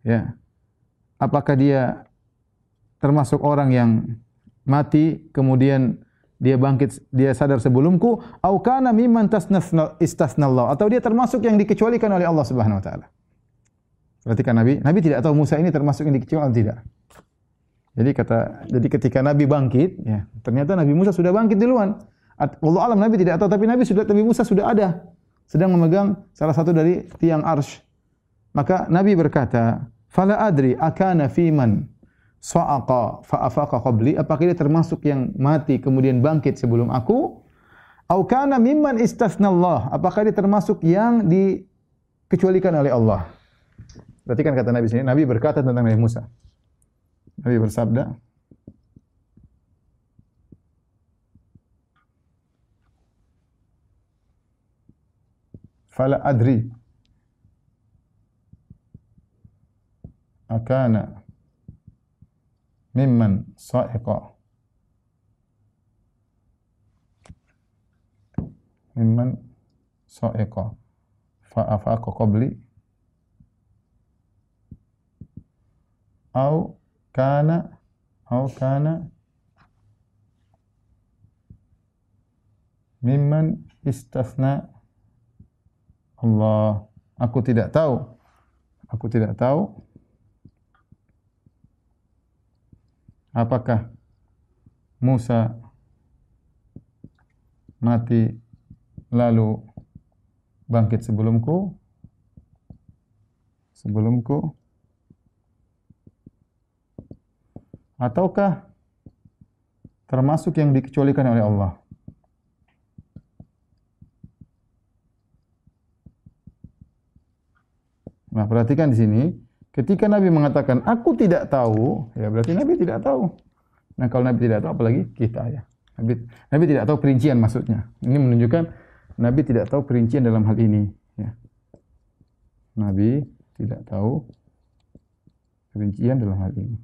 Ya. Apakah dia termasuk orang yang mati kemudian dia bangkit, dia sadar sebelumku, au kana mimman istasnallahu, atau dia termasuk yang dikecualikan oleh Allah Subhanahu wa taala. Berarti kan Nabi tidak tahu Musa ini termasuk yang dikecualikan atau tidak. Jadi ketika Nabi bangkit, ya, ternyata Nabi Musa sudah bangkit duluan. Wallahu alam Nabi tidak tahu, tapi Nabi Musa sudah ada, sedang memegang salah satu dari tiang arsy. Maka Nabi berkata, "Fala adri akana fiman sa'aqa fa afaqa qabli." Apakah dia termasuk yang mati kemudian bangkit sebelum aku? Au kana mimman istasnallah. Apakah dia termasuk yang dikecualikan oleh Allah? Perhatikan kata Nabi sini. Nabi berkata tentang Nabi Musa. Nabi bersabda, "Fala adri akana mimman sa'iqa fa'afaqa qabli aw kana mimman istathna Allah. Aku tidak tahu apakah Musa mati lalu bangkit sebelumku ataukah termasuk yang dikecualikan oleh Allah. Nah, perhatikan di sini, ketika Nabi mengatakan aku tidak tahu, ya berarti Nabi tidak tahu. Nah, kalau Nabi tidak tahu apalagi kita ya. Nabi tidak tahu perincian maksudnya. Ini menunjukkan Nabi tidak tahu perincian dalam hal ini ya. Nabi tidak tahu perincian dalam hal ini.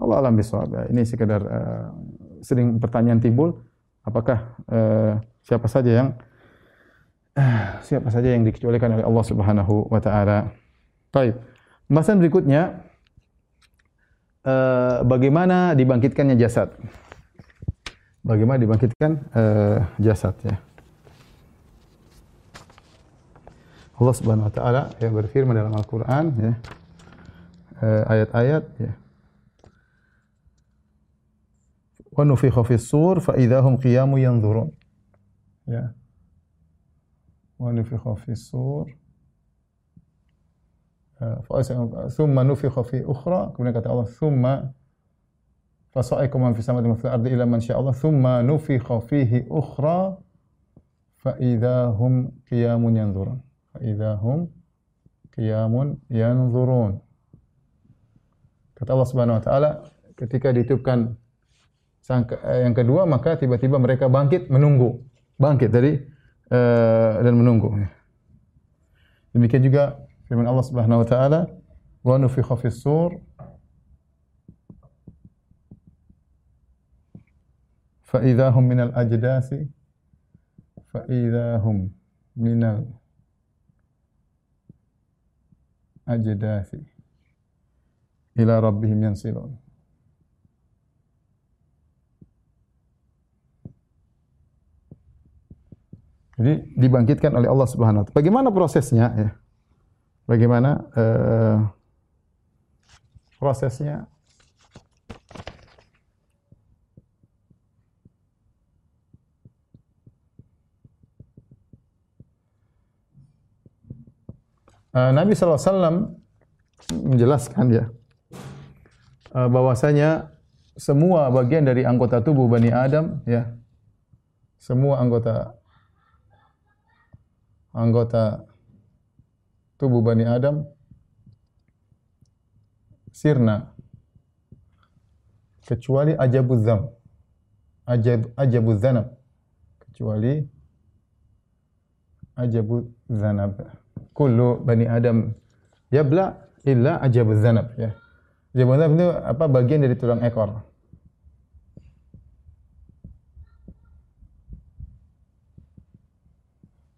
Allah alam bisawab. Ini sekedar sering pertanyaan timbul, apakah siapa saja yang dikecualikan oleh Allah Subhanahu wa taala. Baik. Pembahasan berikutnya bagaimana dibangkitkannya jasad. Bagaimana dibangkitkan jasad ya. Allah Subhanahu wa taala yang berfirman dalam Al-Qur'an ya. Ayat-ayat ya. وَنُفِخَ فِي الصُّورِ فَإِذَا هُمْ قِيَامٌ يَنْظُرُونَ. wa nufikha fi sur thumma nufikha fi ukhra, kemudian kata Allah thumma fasaikum man fi samawati wa fil ardi ila man syaa Allah thumma nufikha fihi ukhra fa idahum qiyamun yanzurun kata Allah Subhanahu wa taala ketika ditiupkan yang kedua maka tiba-tiba mereka bangkit menunggu dan menunggu. Demikian juga firman Allah Subhanahu wa taala wa nufikha fis sur fa idahum minal ajdasi fa idahum minal ajdasi ila rabbihim yansilun. Jadi dibangkitkan oleh Allah Subhanahu wa taala. Bagaimana prosesnya ya? Bagaimana prosesnya? Nabi sallallahu alaihi wasallam menjelaskan ya bahwasanya semua bagian dari anggota tubuh Bani Adam ya semua anggota tubuh Bani Adam sirna kecuali ajabuz zanab kecuali ajabuz zanab kullu Bani Adam yabla illa ajabuz zanab ya. Ajabuz zanab itu apa bagian dari tulang ekor.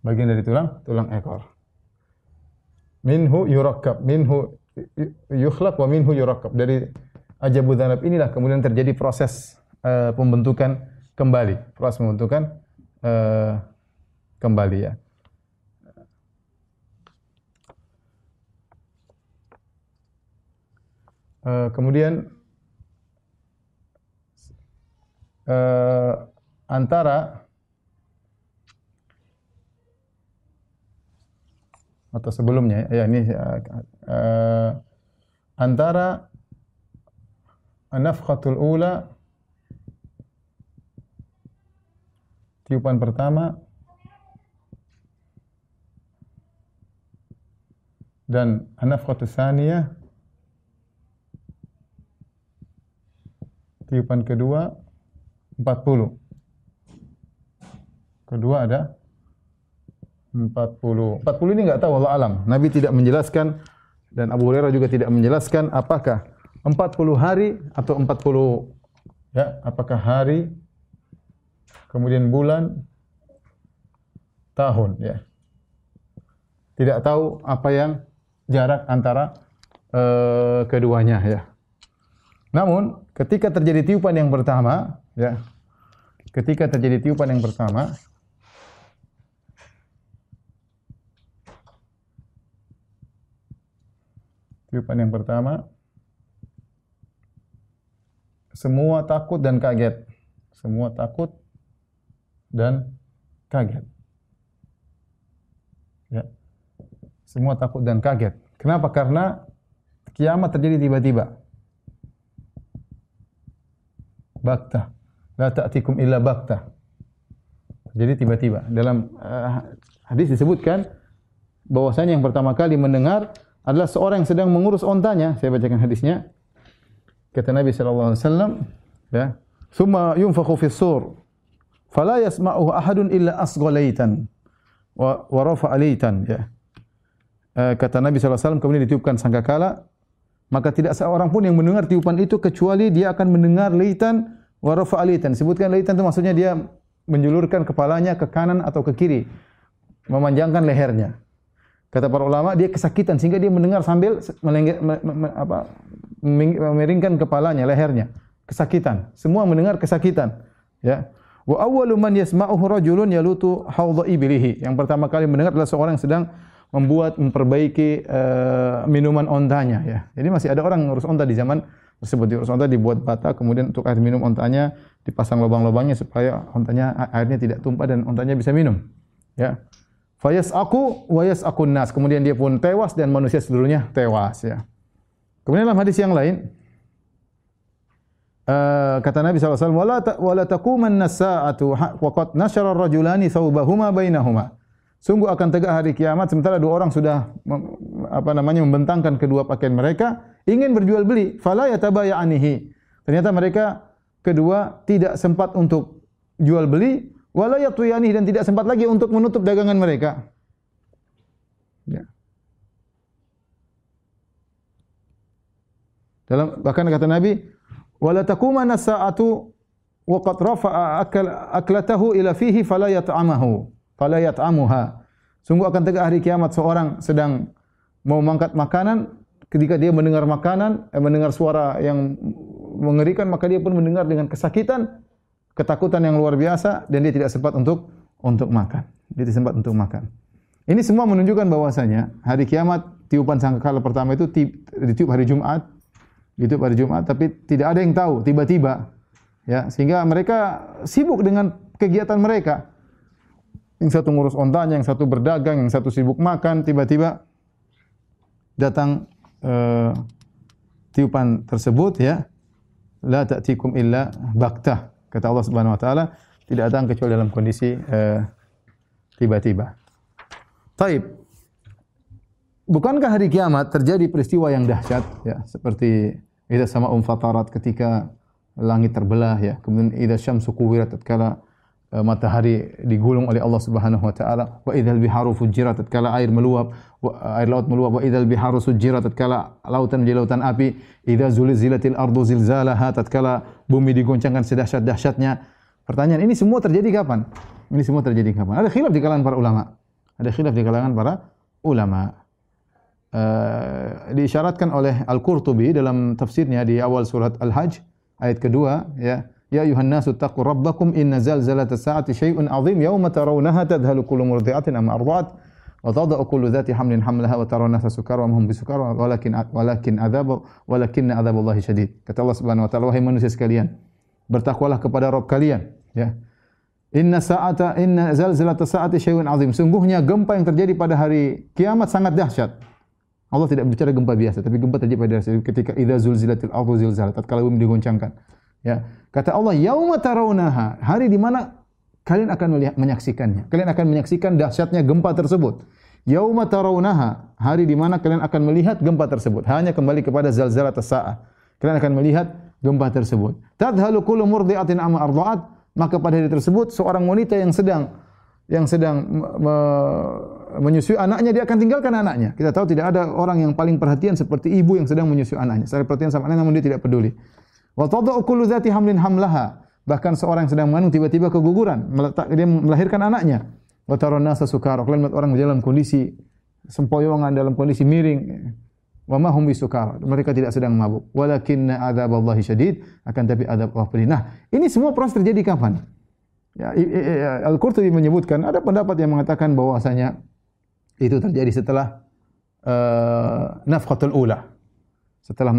Bagian dari tulang ekor. Minhu yurakab, minhu yukhlaq wa minhu yurakab. Dari ajabu dzanab inilah kemudian terjadi proses pembentukan kembali, ya. Kemudian antara atau sebelumnya ya ini antara nafkhatul ula tiupan pertama dan nafkhatus tsaniyah tiupan kedua 40 kedua ada 40 ini enggak tahu wallahu alam. Nabi tidak menjelaskan dan Abu Hurairah juga tidak menjelaskan apakah 40 hari atau 40 ya, apakah hari kemudian bulan tahun ya. Tidak tahu apa yang jarak antara keduanya ya. Namun ketika terjadi tiupan yang pertama ya. Ketika terjadi tiupan yang pertama tiupan yang pertama, semua takut dan kaget. Semua takut dan kaget. Ya. Semua takut dan kaget. Kenapa? Karena kiamat terjadi tiba-tiba. Baktah. La ta'tikum illa baktah. Jadi tiba-tiba. Dalam hadis disebutkan bahwasanya yang pertama kali mendengar adalah seorang yang sedang mengurus ontanya. Saya bacakan hadisnya. Kata Nabi sallallahu alaihi wasallam, ya, "Tsumma yunfakhu fi as-sur, fala yasma'uhu ahadun illa asghalaitan wa rafa'alaitan." Ya. Kata Nabi sallallahu alaihi wasallam kemudian ditiupkan sangkakala, maka tidak seorang pun yang mendengar tiupan itu kecuali dia akan mendengar laitan wa rafa'alaitan. Sebutkan laitan itu maksudnya dia menjulurkan kepalanya ke kanan atau ke kiri, memanjangkan lehernya. Kata para ulama, dia kesakitan sehingga dia mendengar sambil memiringkan kepalanya, lehernya. Kesakitan. Semua mendengar kesakitan. Ya. Wa awwalu man yasma'uhu rajulun yalutu hawdha iblihi. Yang pertama kali mendengar adalah seorang yang sedang memperbaiki minuman ontanya. Ya. Jadi masih ada orang ngurus onta di zaman tersebut. Diurus onta dibuat bata, kemudian untuk air minum ontanya dipasang lubang-lubangnya supaya ontanya airnya tidak tumpah dan ontanya bisa minum. Ya. Fayas'aqu wa yas'aqun nas. Kemudian dia pun tewas dan manusia seluruhnya tewas, ya. Kemudian dalam hadis yang lain kata Nabi SAW, wala taqumanna as-sa'atu wa qad nashara ar-rajulani thawbahuma bainahuma. Sungguh akan tegak hari kiamat sementara dua orang sudah membentangkan kedua pakaian mereka, ingin berjual beli, fala yatabayanihi. Ternyata mereka kedua tidak sempat untuk jual beli, wala yatuyanihi, dan tidak sempat lagi untuk menutup dagangan mereka. Ya. Bahkan kata Nabi, wala taqumanna as-sa'atu wa qad rafa'a aklatahu ila fihi fala yat'amahu fala yat'amuha. Sungguh akan tegak hari kiamat seorang sedang mau mengangkat makanan, ketika dia mendengar makanan, mendengar suara yang mengerikan, maka dia pun mendengar dengan kesakitan, ketakutan yang luar biasa, dan dia tidak sempat untuk makan. Dia tidak sempat untuk makan. Ini semua menunjukkan bahwasanya hari kiamat, tiupan sangkakala pertama itu ditiup hari Jumat. Itu pada Jumat, tapi tidak ada yang tahu, tiba-tiba, ya, sehingga mereka sibuk dengan kegiatan mereka. Yang satu ngurus ontanya, yang satu berdagang, yang satu sibuk makan, tiba-tiba datang tiupan tersebut, ya. La ta'tikum illa baktah, kata Allah Subhanahu wa taala, tidak datang kecuali dalam kondisi tiba-tiba. Taib. Bukankah hari kiamat terjadi peristiwa yang dahsyat, ya, seperti idza sama'un fatarat, ketika langit terbelah, ya, kemudian idza syamsu kuwirat, tatkala matahari digulung oleh Allah Subhanahu wa taala, wa idzal biharu fujirat, tatkala air meluap, air laut meluap, wa idzal biharu sujirat, tatkala lautan menjadi lautan api, idza zulzilatil ardu zilzalaha, tatkala bumi digoncangkan sedahsyat-dahsyatnya. Pertanyaan, ini semua terjadi kapan? Ini semua terjadi kapan? Ada khilaf di kalangan para ulama. Ada khilaf di kalangan para ulama. Diisyaratkan oleh Al-Qurtubi dalam tafsirnya di awal surat Al-Hajj ayat kedua, ya, ya ayuhan nasu taqu rabbakum inna zalzalata as-saati syai'un 'adzim yauma tarawunaha tadhhalu kullu murdi'atin amma arda'at wa tada'u kullu dhati hamlin hamlaha wa tarawna nasa sukara wa hum bisukara walakin adzaballahi syadid. Kata Allah Subhanahu wa taala, wahai manusia sekalian, bertakwalah kepada Rabb kalian, ya. Inna zalzalata as-saati syai'un 'adzim. Sungguhnya gempa yang terjadi pada hari kiamat sangat dahsyat. Allah tidak bicara gempa biasa, tapi gempa terjadi pada ketika idza zulzilatil ardu zilzalaha, tatkala bumi digoncangkan. Ya, kata Allah, yauma tarawunaha, hari di mana kalian akan menyaksikannya. Kalian akan menyaksikan dahsyatnya gempa tersebut. Yauma tarawunaha, hari di mana kalian akan melihat gempa tersebut. Hanya kembali kepada zalzalatas saah. Kalian akan melihat gempa tersebut. Tadhalu kullu murdi'atin amma arda'at, maka pada hari tersebut seorang wanita yang sedang menyusui anaknya, dia akan tinggalkan anaknya. Kita tahu tidak ada orang yang paling perhatian seperti ibu yang sedang menyusui anaknya. Saya perhatian sama anaknya, namun dia tidak peduli. Wa tada'u kullu dzati hamlin hamlaha. Bahkan seorang yang sedang mengandung tiba-tiba keguguran, dia melahirkan anaknya. Wa taron nasa sukara. Kalian melihat orang dalam kondisi sempoyongan, dalam kondisi miring. Wa ma hum bisukara. Mereka tidak sedang mabuk. Walakinna adzaballahi syadid, akan tapi azab Allah pedih. Nah, ini semua proses terjadi kapan? Ya, Al-Qurtubi menyebutkan ada pendapat yang mengatakan bahwasanya itu terjadi setelah nafkhatul ula. Setelah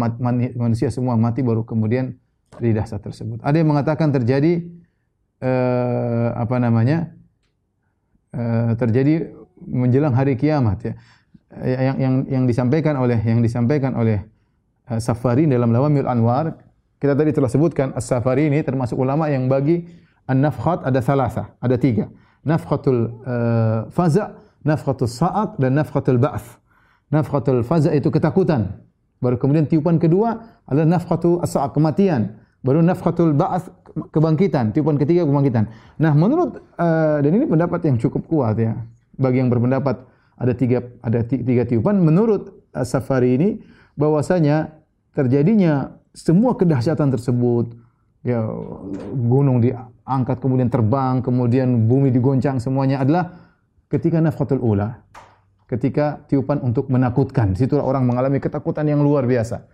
manusia semua mati, baru kemudian dahsyat tersebut. Ada yang mengatakan terjadi terjadi menjelang hari kiamat, ya. Yang disampaikan oleh Safarini dalam Lawamil Anwar. Kita tadi telah sebutkan As-Safarini termasuk ulama yang bagi an-nafkhat ada thalatha, ada tiga. Nafkhatul faza', nafkhatul sa'aq, dan nafkhatul ba'th. Nafkhatul faza' itu ketakutan. Baru kemudian tiupan kedua adalah nafkhatul as-sa'aq, kematian. Baru nafkhatul ba'th, kebangkitan. Tiupan ketiga kebangkitan. Nah, menurut dan ini pendapat yang cukup kuat, ya. Bagi yang berpendapat ada tiga tiupan, menurut Safari ini bahwasanya terjadinya semua kedahsyatan tersebut, ya, gunung diangkat, kemudian terbang, kemudian bumi digoncang, semuanya adalah ketika nafkhatul ula, ketika tiupan untuk menakutkan. Situlah orang mengalami ketakutan yang luar biasa.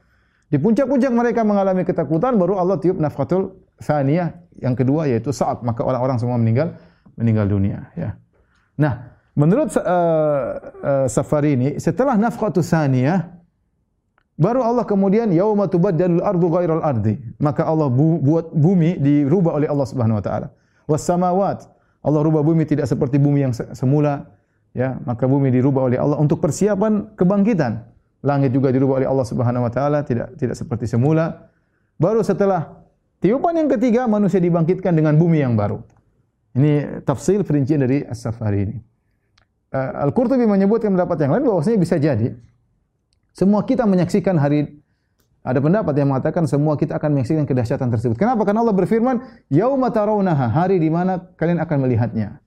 Di puncak-puncak mereka mengalami ketakutan, baru Allah tiup nafkhatul tsaniyah, yang kedua, yaitu saat, maka orang-orang semua meninggal dunia, ya. Nah, menurut Safarini, setelah nafkhatul tsaniyah baru Allah kemudian yauma tubaddalul ardu ghairal ardi, maka Allah buat bumi dirubah oleh Allah Subhanahu wa taala. Was samawat, Allah rubah bumi tidak seperti bumi yang semula, ya, maka bumi dirubah oleh Allah untuk persiapan kebangkitan. Langit juga dirubah oleh Allah Subhanahu wa taala, tidak seperti semula. Baru setelah tiupan yang ketiga manusia dibangkitkan dengan bumi yang baru. Ini tafsir perincian dari As-Safarini. Al-Qurtubi menyebutkan pendapat yang lain bahwasanya bisa jadi semua kita menyaksikan hari. Ada pendapat yang mengatakan semua kita akan menyaksikan kedahsyatan tersebut. Kenapa? Karena Allah berfirman, "Yauma tarawunaha," hari di mana kalian akan melihatnya.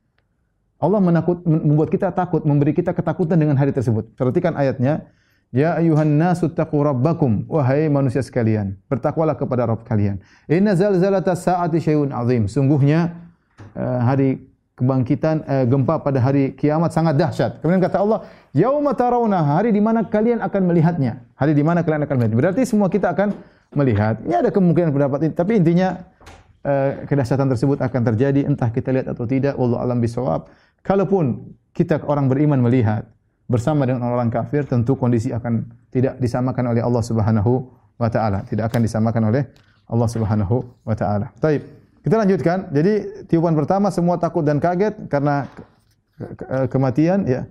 Allah membuat kita takut, memberi kita ketakutan dengan hari tersebut. Perhatikan ayatnya, "Ya ayyuhan nasu taqu rabbakum," wahai manusia sekalian, bertakwalah kepada Rabb kalian. "Inna zalzalatas saati syai'un 'azim." Sungguhnya hari kebangkitan, gempa pada hari kiamat sangat dahsyat. Kemudian kata Allah, "Yauma tarawunaha," hari di mana kalian akan melihatnya. Hari di mana kalian akan melihat. Berarti semua kita akan melihat. Ini ada kemungkinan pendapat ini, tapi intinya kedahsyatan tersebut akan terjadi entah kita lihat atau tidak, wallahu alam bisawab. Kalaupun kita orang beriman melihat bersama dengan orang kafir, tentu kondisi akan tidak disamakan oleh Allah Subhanahu wa taala, tidak akan disamakan oleh Allah Subhanahu wa taala. Baik. Kita lanjutkan. Jadi tiupan pertama semua takut dan kaget karena kematian, ya.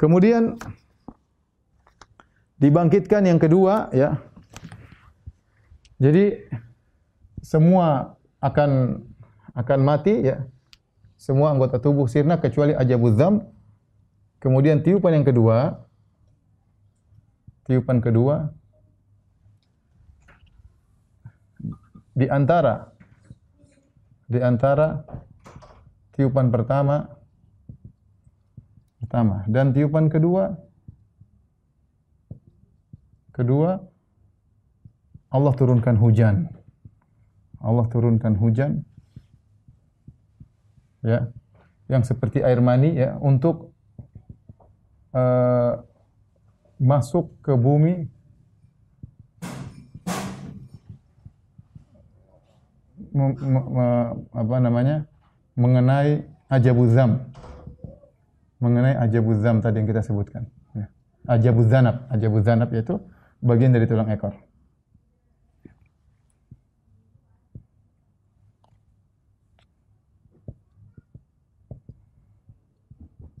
Kemudian dibangkitkan yang kedua, ya. Jadi semua akan mati, ya. Semua anggota tubuh sirna kecuali ajabudzam. Kemudian tiupan kedua di antara tiupan pertama dan tiupan kedua Allah turunkan hujan. Ya. Yang seperti air mani, ya, untuk masuk ke bumi. Mengenai ajabudzam tadi yang kita sebutkan, ya. Ajabudzanab yaitu bagian dari tulang ekor.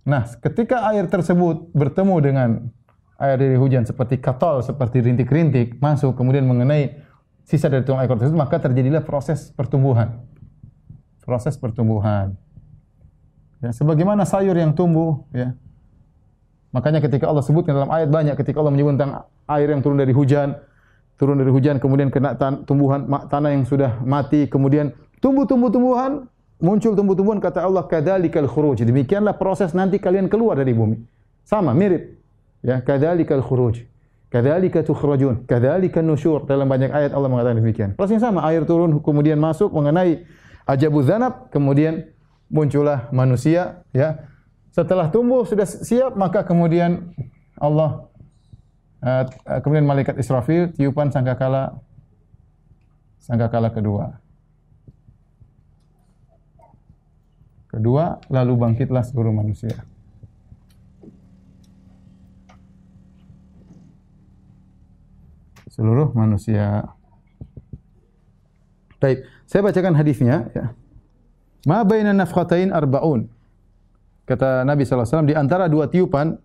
Nah, ketika air tersebut bertemu dengan air dari hujan seperti katol, seperti rintik-rintik masuk kemudian mengenai sisa dari tulang ekor tersebut, maka terjadilah proses pertumbuhan, ya, sebagaimana sayur yang tumbuh, ya. Makanya ketika Allah sebutkan dalam ayat banyak, ketika Allah menyebut tentang air yang turun dari hujan kemudian kena tumbuhan tanah yang sudah mati, kemudian muncul tumbuh-tumbuhan, kata Allah kadzalikal khuruj, demikianlah proses nanti kalian keluar dari bumi. Sama, mirip, ya, kadzalikal khuruj, kadzalika tukhrajun, kadzalika nusyur. Dalam banyak ayat Allah mengatakan demikian. Prosesnya sama, air turun kemudian masuk mengenai ajabudzanab, kemudian muncullah manusia, ya. Setelah tumbuh sudah siap, maka kemudian Allah kemudian malaikat Israfil tiupan sangkakala kedua, lalu bangkitlah seluruh manusia. Baik, saya bacakan hadisnya, ya. Ma bainan nafkhatain arba'un. Kata Nabi SAW, di antara dua tiupan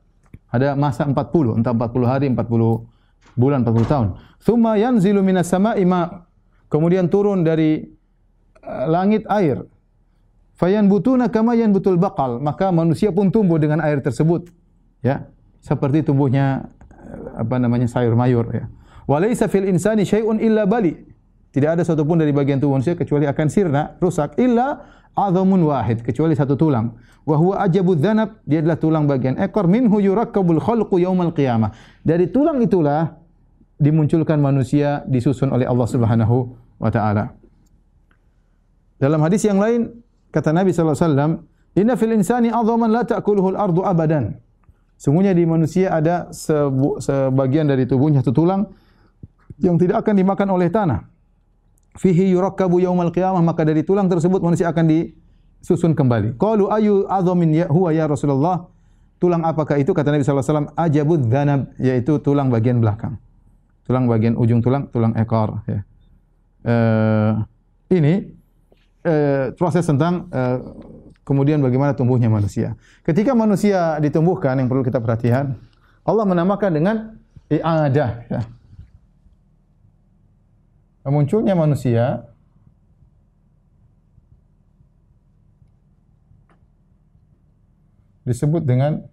ada masa 40, entah 40 hari, 40 bulan, 40 tahun. Tsumma yanzilu minas sama'i ma'. Kemudian turun dari langit air. Fayanbutuna kama yanbutul baqal. Maka manusia pun tumbuh dengan air tersebut, ya. Seperti tumbuhnya sayur mayur, ya. Walaysa fil insani syai'un illa bali. Tidak ada satu pun dari bagian tubuh manusia kecuali akan sirna, rusak. Illa 'adhamun wahid, kecuali satu tulang. Wa huwa ajabudzanab, dia adalah tulang bagian ekor. Minhu yurakkabul khalqu yaumal qiyamah. Dari tulang itulah dimunculkan manusia, disusun oleh Allah Subhanahu wa taala. Dalam hadis yang lain kata Nabi sallallahu alaihi wasallam, "Inna fil insani 'adhaman la ta'kuluhu al-ardu abadan." Sungguhnya di manusia ada sebagian dari tubuhnya, satu tulang yang tidak akan dimakan oleh tanah. Fihi yurakkabu yaumal qiyamah, maka dari tulang tersebut manusia akan disusun kembali. Qalu ayu adhamin huwa ya Rasulullah? Tulang apakah itu? Kata Nabi sallallahu alaihi wasallam, ajabudzanab, yaitu tulang bagian belakang. Tulang bagian ujung tulang ekor, ya. Ini proses tentang kemudian bagaimana tumbuhnya manusia. Ketika manusia ditumbuhkan, yang perlu kita perhatikan, Allah menamakan dengan i'adah. Ya. Munculnya manusia disebut dengan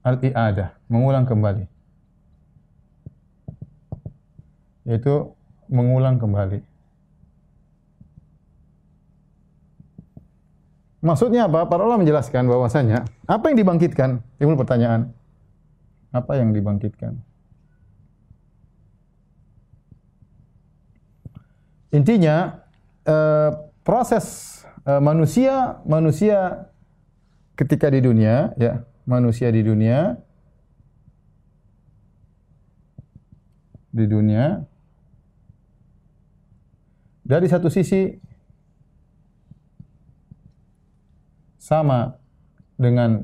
al-i'adah, mengulang kembali. Yaitu mengulang kembali. Maksudnya apa? Para ulama menjelaskan bahwasanya apa yang dibangkitkan? Timbul pertanyaan. Apa yang dibangkitkan? Intinya proses manusia ketika di dunia, ya, manusia di dunia dari satu sisi sama dengan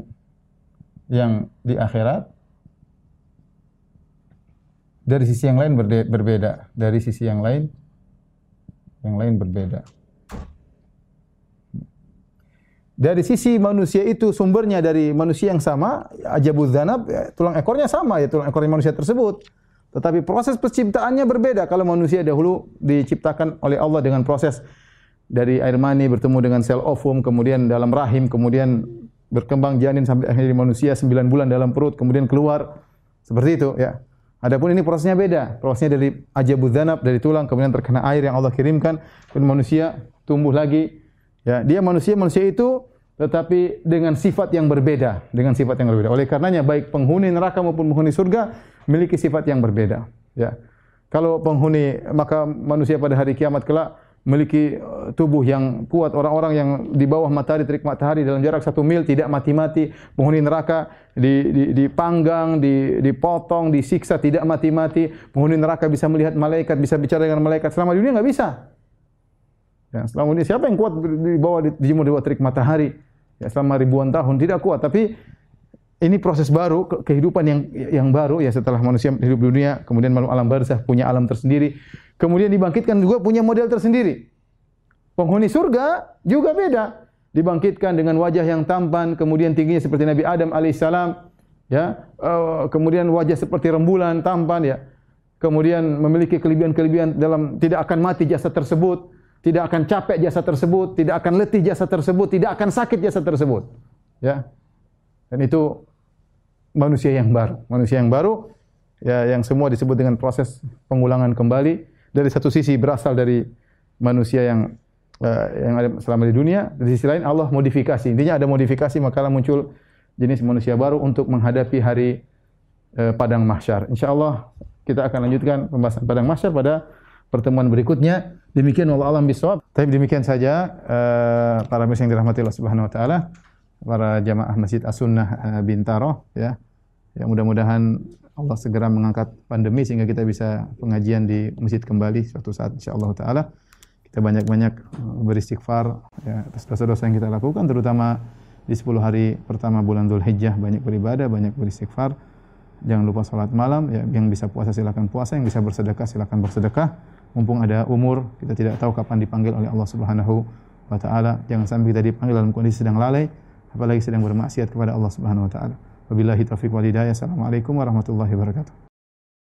yang di akhirat, dari sisi yang lain berbeda, dari sisi yang lain berbeda. Dari sisi manusia itu sumbernya dari manusia yang sama, ajabuz zanab, tulang ekornya sama, ya tulang ekornya manusia tersebut. Tetapi proses penciptaannya berbeda. Kalau manusia dahulu diciptakan oleh Allah dengan proses dari air mani bertemu dengan sel ovum, kemudian dalam rahim, kemudian berkembang janin sampai akhirnya manusia 9 bulan dalam perut, kemudian keluar. Seperti itu, ya. Adapun ini prosesnya beda. Prosesnya dari ajabuz zanab, dari tulang, kemudian terkena air yang Allah kirimkan, kemudian manusia tumbuh lagi. Ya, dia manusia itu tetapi dengan sifat yang berbeda, Oleh karenanya baik penghuni neraka maupun penghuni surga memiliki sifat yang berbeda, ya. Kalau penghuni, maka manusia pada hari kiamat kelak memiliki tubuh yang kuat. Orang-orang yang di bawah matahari, terik matahari dalam jarak 1 mil tidak mati-mati. Penghuni neraka dipanggang, dipotong, disiksa tidak mati-mati. Penghuni neraka bisa melihat malaikat, bisa bicara dengan malaikat. Selama di dunia nggak bisa. Ya, selama ini siapa yang kuat dijemur di bawah terik matahari? Ya, selama ribuan tahun tidak kuat. Tapi ini proses baru, kehidupan yang baru, ya, setelah manusia hidup di dunia, kemudian makhluk alam barzah punya alam tersendiri, kemudian dibangkitkan juga punya model tersendiri. Penghuni surga juga beda, dibangkitkan dengan wajah yang tampan, kemudian tingginya seperti Nabi Adam alaihissalam, ya, kemudian wajah seperti rembulan tampan, ya, kemudian memiliki kelebihan-kelebihan dalam tidak akan mati jasad tersebut, tidak akan capek jasad tersebut, tidak akan letih jasad tersebut, tidak akan sakit jasad tersebut, ya, dan itu manusia yang baru, ya, yang semua disebut dengan proses pengulangan kembali. Dari satu sisi berasal dari manusia yang ada selama di dunia, di sisi lain Allah modifikasi. Intinya ada modifikasi, maka muncul jenis manusia baru untuk menghadapi hari Padang Mahsyar. Insyaallah kita akan lanjutkan pembahasan Padang Mahsyar pada pertemuan berikutnya. Demikian wallahu a'lam bishawab. Tapi demikian saja para pemirsa yang dirahmati Allah Subhanahu wa taala, para jamaah Masjid As-Sunnah Bintaro, ya. Ya, mudah-mudahan Allah segera mengangkat pandemi sehingga kita bisa pengajian di masjid kembali suatu saat insyaallah taala. Kita banyak-banyak beristighfar, ya, atas dosa-dosa yang kita lakukan, terutama di 10 hari pertama bulan Dzulhijjah, banyak beribadah, banyak beristighfar. Jangan lupa salat malam, ya, yang bisa puasa silakan puasa, yang bisa bersedekah silakan bersedekah. Mumpung ada umur, kita tidak tahu kapan dipanggil oleh Allah Subhanahu wa taala. Jangan sampai kita dipanggil dalam kondisi sedang lalai, apalagi sedang bermaksiat kepada Allah Subhanahu wa taala. Wabillahi taufiq wal hidayah. Assalamualaikum warahmatullahi wabarakatuh.